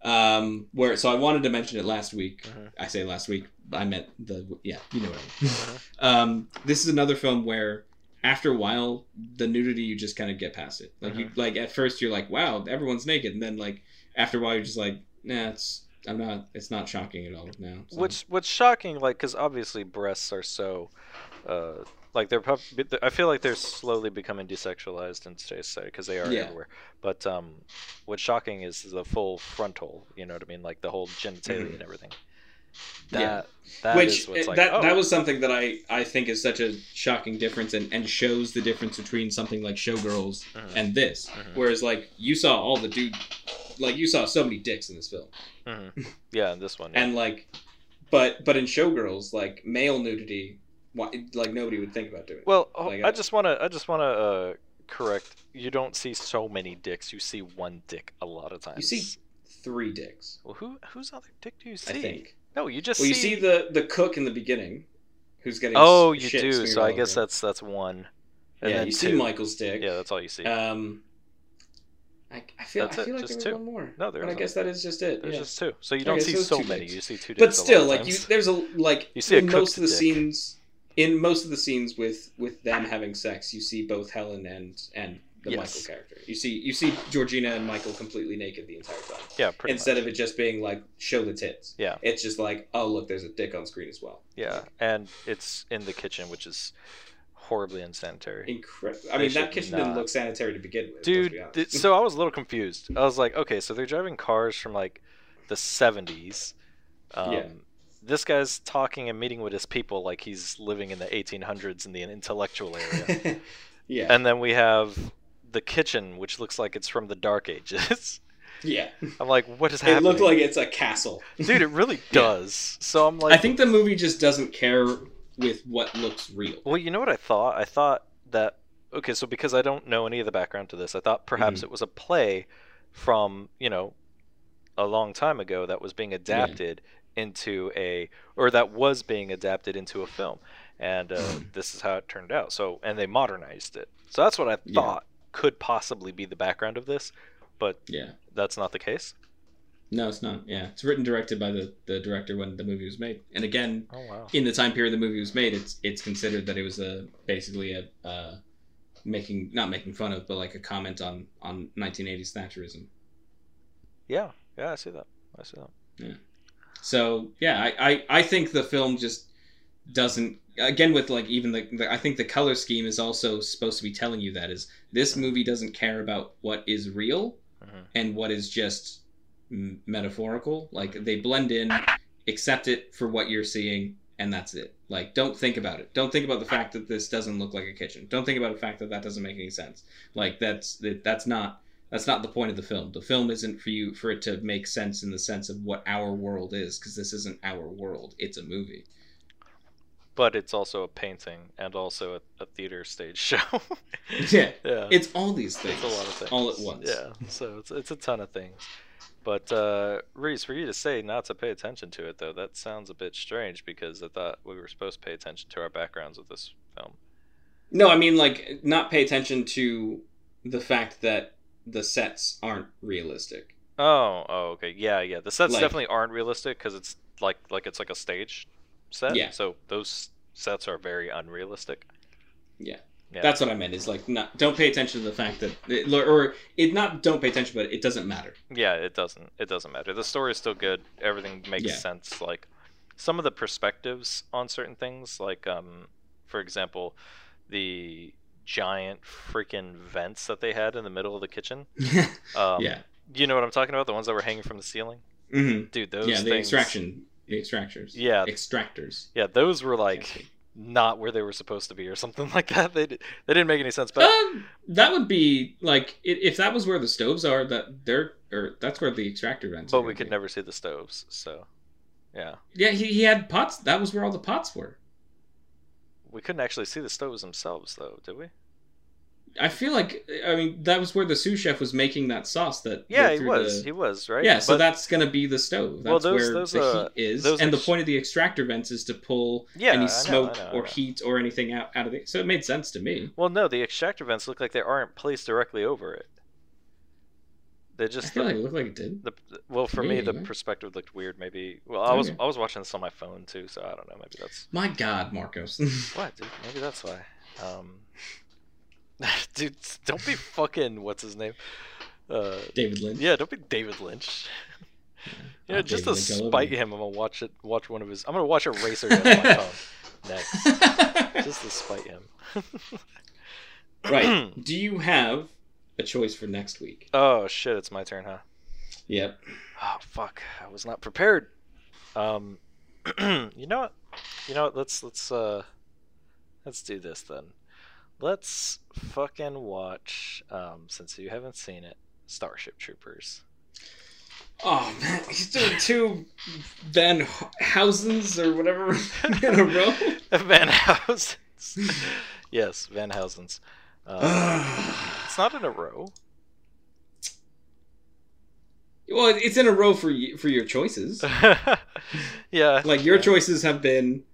um, where so I wanted to mention it last week. Uh-huh. I say last week, I meant the yeah, you know what I mean. Uh-huh. Um, this is another film where after a while, the nudity you just kind of get past it. Like uh-huh. you, like at first you're like, wow, everyone's naked, and then like after a while you're just like, nah, it's I'm not. It's not shocking at all now. So. What's What's shocking, like, because obviously breasts are so. Uh, like they're probably, I feel like they're slowly becoming desexualized in today's society because they are yeah. everywhere. But um, what's shocking is the full frontal. You know what I mean? Like the whole genitalia mm-hmm. and everything. That, yeah. That Which is what's it, like, that oh. that was something that I, I think is such a shocking difference and, and shows the difference between something like Showgirls uh-huh. and this. Uh-huh. Whereas like you saw all the dude, like you saw so many dicks in this film. Uh-huh. Yeah, in this one. Yeah. And like, but but in Showgirls, like male nudity. Why, like nobody would think about doing. Well, oh, like, I, I just want to. I just want to uh, correct. You don't see so many dicks. You see one dick a lot of times. You see three dicks. Well, who whose other dick do you see? I think. No, you just. Well, see... you see the the cook in the beginning, who's getting. Oh, you do. So I guess that's that's one. And yeah, then you two. See Michael's dick. Yeah, that's all you see. Um, I, I feel. That's I feel it. Like there's one more. No, there's. I guess that is just it. There's yeah. just two. So you don't see so many. Dicks. You see two. Dicks but still, a lot like times. You, there's a like. You see a most of the dick. Scenes. In most of the scenes with, with them having sex, you see both Helen and, and the yes. Michael character. You see you see Georgina and Michael completely naked the entire time. Yeah, pretty Instead much. Of it just being like, show the tits. Yeah. It's just like, oh, look, there's a dick on screen as well. Yeah, and it's in the kitchen, which is horribly unsanitary. Incredible. I mean, they that kitchen not... didn't look sanitary to begin with. Dude, be so I was a little confused. I was like, okay, so they're driving cars from like the seventies. Um, yeah. This guy's talking and meeting with his people like he's living in the eighteen hundreds in the intellectual area. Yeah. And then we have the kitchen, which looks like it's from the Dark Ages. Yeah. I'm like, what is it happening? It looked like it's a castle. Dude, it really does. Yeah. So I'm like... I think the movie just doesn't care with what looks real. Well, you know what I thought? I thought that... Okay, so because I don't know any of the background to this, I thought perhaps mm-hmm. it was a play from, you know, a long time ago that was being adapted... Yeah. into a or that was being adapted into a film, and uh, this is how it turned out. So and they modernized it. So that's what I thought yeah. could possibly be the background of this, but yeah, that's not the case. No, it's not. Yeah, it's written directed by the, the director when the movie was made, and again, oh, wow. in the time period the movie was made, it's it's considered that it was a basically a uh, making not making fun of, but like a comment on on nineteen eighties Thatcherism. Yeah, yeah, I see that. I see that. Yeah. So, yeah, I, I, I think the film just doesn't... Again, with, like, even the, the... I think the color scheme is also supposed to be telling you that is this movie doesn't care about what is real uh-huh. and what is just m- metaphorical. Like, they blend in, accept it for what you're seeing, and that's it. Like, don't think about it. Don't think about the fact that this doesn't look like a kitchen. Don't think about the fact that that doesn't make any sense. Like, that's that, that's not... That's not the point of the film. The film isn't for you for it to make sense in the sense of what our world is, because this isn't our world. It's a movie. But it's also a painting and also a, a theater stage show. yeah. yeah, it's all these things. It's a lot of things all at once. Yeah, so it's it's a ton of things. But uh, Reese, for you to say not to pay attention to it though, that sounds a bit strange because I thought we were supposed to pay attention to our backgrounds with this film. No, I mean like not pay attention to the fact that. The sets aren't realistic. Oh, oh, okay, yeah, yeah. The sets like, definitely aren't realistic because it's like, like it's like a stage set. Yeah. So those sets are very unrealistic. Yeah. yeah. That's what I meant. Is like, not don't pay attention to the fact that, it, or it not don't pay attention, but it doesn't matter. Yeah, it doesn't. It doesn't matter. The story is still good. Everything makes yeah. sense. Like some of the perspectives on certain things, like um, for example, the. Giant freaking vents that they had in the middle of the kitchen. um, yeah, you know what I'm talking about—the ones that were hanging from the ceiling. Mm-hmm. Dude, those yeah, the things, extraction, the extractors. Yeah, extractors. Yeah, those were like not where they were supposed to be, or something like that. They they didn't make any sense. But um, that would be like if that was where the stoves are. That they're or that's where the extractor vents. But are we could be. Never see the stoves, so Yeah. Yeah, he, he had pots. That was where all the pots were. We couldn't actually see the stoves themselves, though, did we? I feel like, I mean, that was where the sous chef was making that sauce. That yeah, he was. The... He was, right? Yeah, but... so that's going to be the stove. That's well, those, where those, the uh, heat is. And ex... the point of the extractor vents is to pull yeah, any smoke I know, I know, or heat or anything out, out of it. So it made sense to me. Well, no, the extractor vents look like they aren't placed directly over it. They just I feel like it looked like it did. The, well, for me, me the right? perspective looked weird. Maybe. Well, I was okay. I was watching this on my phone too, so I don't know. Maybe that's. My God, Marcos. What, dude? Maybe that's why. Um, dude, don't be fucking. What's his name? Uh, David Lynch. Yeah, don't be David Lynch. Yeah, you know, just David to Lynch, spite him, I'm gonna watch it. Watch one of his. I'm gonna watch a racer on my phone next, just to spite him. Right. Do you have a choice for next week? Oh shit, it's my turn, huh? Yep. Oh fuck, I was not prepared. Um you know what? You know what? Let's let's uh let's do this then. Let's fucking watch um since you haven't seen it, Starship Troopers. Oh man, he's doing two Van Housens or whatever in a row. Van Housens. Yes, Van Housens. Um, it's not in a row. Well, it's in a row for you, for your choices. Yeah, like your yeah. choices have been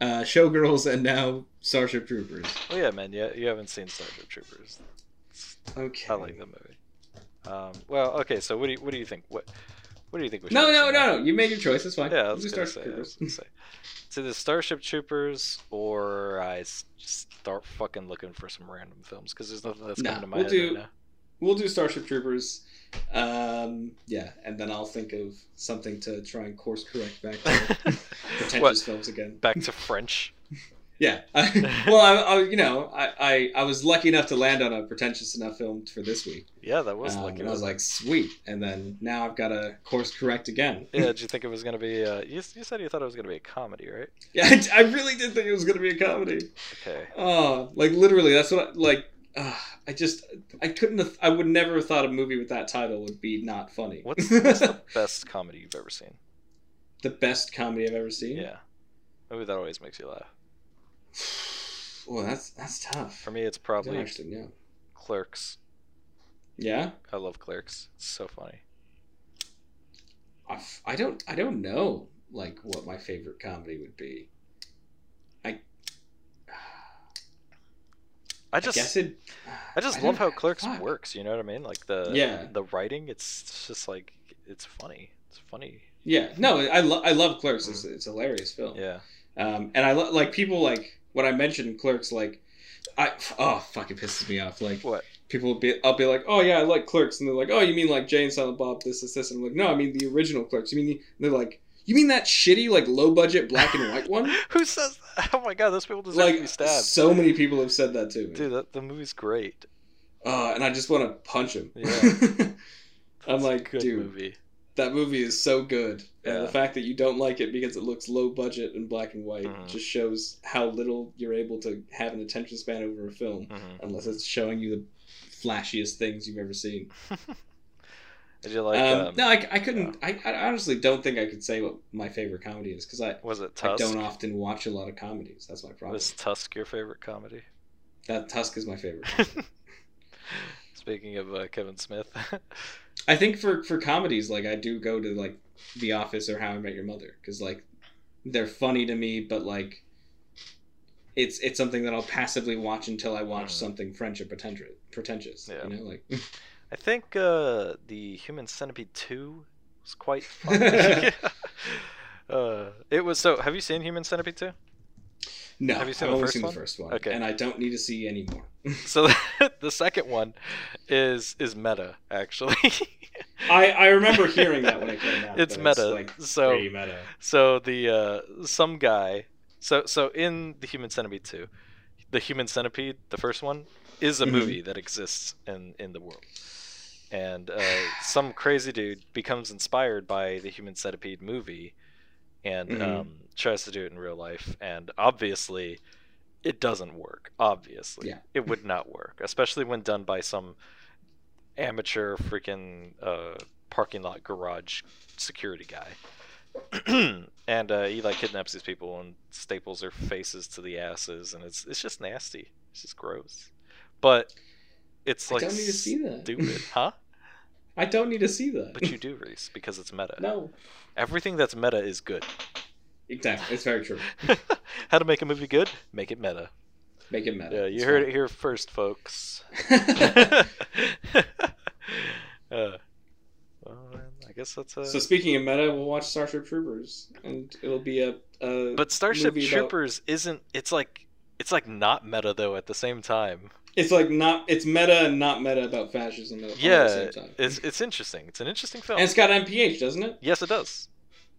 uh, Showgirls and now Starship Troopers. Oh yeah, man, yeah, you haven't seen Starship Troopers. Okay, I like the movie. Um, well, okay, so what do you what do you think? What what do you think? We should no, no, no, no. You made your choice. That's fine. Yeah, I was do Starship say, Troopers. I was say. It's either Starship Troopers or I just start fucking looking for some random films because there's nothing that's nah, coming to my we'll head do, right now. We'll do Starship Troopers. Um, yeah, and then I'll think of something to try and course correct back to pretentious what? films again. Back to French. Yeah. I, well, I, I, you know, I, I, I was lucky enough to land on a pretentious enough film for this week. Yeah, that was um, lucky. And I was like, sweet. And then now I've got to course correct again. Yeah, did you think it was going to be... Uh, you, you said you thought it was going to be a comedy, right? Yeah, I, I really did think it was going to be a comedy. Okay. Oh, like literally, that's what... I, like, uh, I just... I couldn't have... I would never have thought a movie with that title would be not funny. What's, what's the best comedy you've ever seen? The best comedy I've ever seen? Yeah. Maybe that always makes you laugh. Well, that's that's tough. For me, it's probably actually, yeah. Clerks. Yeah, I love Clerks. It's so funny. I've, I don't I don't know like what my favorite comedy would be. I I just I, guess it, I just I love how Clerks fuck. works. You know what I mean? Like the yeah. the writing. It's just like it's funny. It's funny. Yeah. No, I love I love Clerks. It's it's a hilarious film. Yeah. Um, and I lo- like people like. When I mentioned Clerks, like, I oh fuck, it pisses me off. Like, what people will be, I'll be like, oh yeah, I like Clerks, and they're like, oh, you mean like Jay and Silent Bob, this, this, this, and I'm like, no, I mean the original Clerks. You mean the, they're like, you mean that shitty like low budget black and white one? Who says that? Oh my god, those people deserve like, to be stabbed. So many people have said that to me. Dude, that, the movie's great. Uh, and I just want to punch him. Yeah, I'm like, a good dude, movie. That movie is so good. Yeah. And the fact that you don't like it because it looks low budget and black and white mm-hmm. just shows how little you're able to have an attention span over a film mm-hmm. unless it's showing you the flashiest things you've ever seen. Did you like? Um, um, no, I, I couldn't. Yeah. I, I honestly don't think I could say what my favorite comedy is because I was it Tusk? I don't often watch a lot of comedies. That's my problem. Was Tusk your favorite comedy? That Tusk is my favorite. Speaking of uh, Kevin Smith. I think for, for comedies, like, I do go to, like, The Office or How I Met Your Mother. Because, like, they're funny to me, but, like, it's it's something that I'll passively watch until I watch mm. something French or pretentious. pretentious yeah. You know, like... I think uh, The Human Centipede two was quite funny. uh, it was so... Have you seen Human Centipede two? No, have you seen I've the only first seen one? the first one. Okay. And I don't need to see any more. So the, the second one is is meta, actually. I, I remember hearing that when it came out. It's meta. It's like so pretty meta. So the uh, some guy so so in The Human Centipede two, The Human Centipede, the first one, is a movie that exists in, in the world. And uh, some crazy dude becomes inspired by the Human Centipede movie and mm-hmm. um, tries to do it in real life, and obviously it doesn't work. Obviously, yeah. It would not work, especially when done by some amateur freaking uh, parking lot garage security guy. And uh, he like kidnaps these people and staples their faces to the asses, and it's it's just nasty. It's just gross. But it's like I don't need to see that. Stupid, huh? I don't need to see that. But you do, Reese, because it's meta. No. Everything that's meta is good. Exactly. It's very true. How to make a movie good? Make it meta. Make it meta. Yeah, you it's heard fine. It here first, folks. uh, well, I guess that's a... So speaking of meta, we'll watch Starship Troopers, and it'll be a... a but Starship Troopers about... isn't... It's like it's like not meta, though, at the same time. It's like not. It's meta and not meta about fascism. At yeah, the same time. it's it's interesting. It's an interesting film. And it's got M P H, doesn't it? Yes, it does.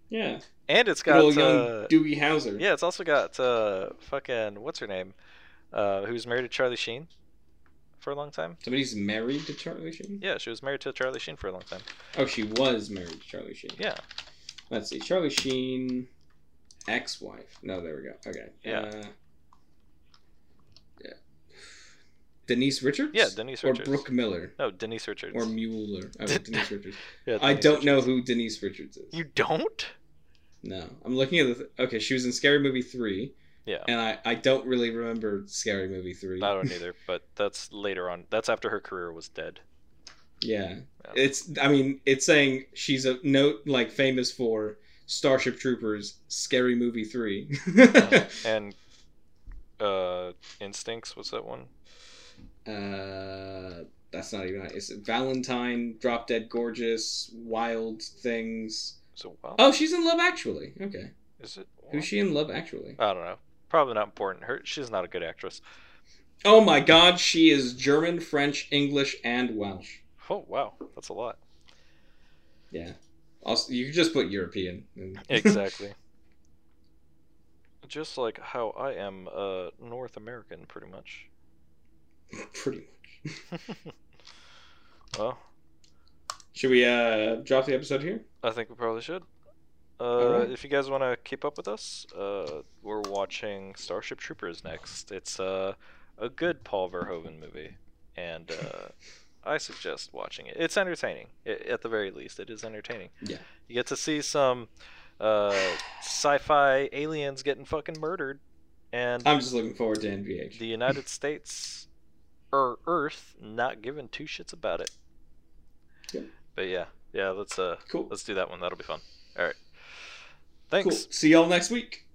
Yeah. And it's got young uh, Doogie Howser. Yeah, it's also got uh, fucking what's her name, uh, who's married to Charlie Sheen for a long time. Somebody's married to Charlie Sheen. Yeah, she was married to Charlie Sheen for a long time. Oh, she was married to Charlie Sheen. Yeah. Let's see, Charlie Sheen, ex-wife. No, there we go. Okay. Yeah. Uh, Denise Richards? Yeah, Denise Richards. Or Brooke Miller. No, Denise Richards. Or Mueller. Oh, Denise Richards. Yeah, Denise I don't Richards. know who Denise Richards is. You don't? No. I'm looking at the... Th- okay, she was in Scary Movie Three. Yeah. And I, I don't really remember Scary Movie Three. I don't either, but that's later on. That's after her career was dead. Yeah. yeah. It's, I mean, it's saying she's a note, like, famous for Starship Troopers, Scary Movie Three. uh, and uh, Instincts, what's that one? Uh, that's not even. It's Valentine, Drop Dead Gorgeous, Wild Things. So wild. Oh, she's in Love Actually. Okay. Is it? Wild? Who's she in Love Actually? I don't know. Probably not important. Her, she's not a good actress. Oh my God, she is German, French, English, and Welsh. Oh wow, that's a lot. Yeah. Also, you could just put European. In. Exactly. Just like how I am, uh, North American, pretty much. Pretty much. Well, should we uh drop the episode here? I think we probably should. Uh, right. If you guys want to keep up with us, uh, we're watching Starship Troopers next. It's uh, a good Paul Verhoeven movie, and uh, I suggest watching it. It's entertaining, it, at the very least. It is entertaining. Yeah, you get to see some uh, sci-fi aliens getting fucking murdered, and I'm just looking forward to N V H. The United States. Or Earth not giving two shits about it. Yep. But yeah, yeah, let's uh, cool. Let's do that one. That'll be fun. All right, thanks. Cool. See y'all next week.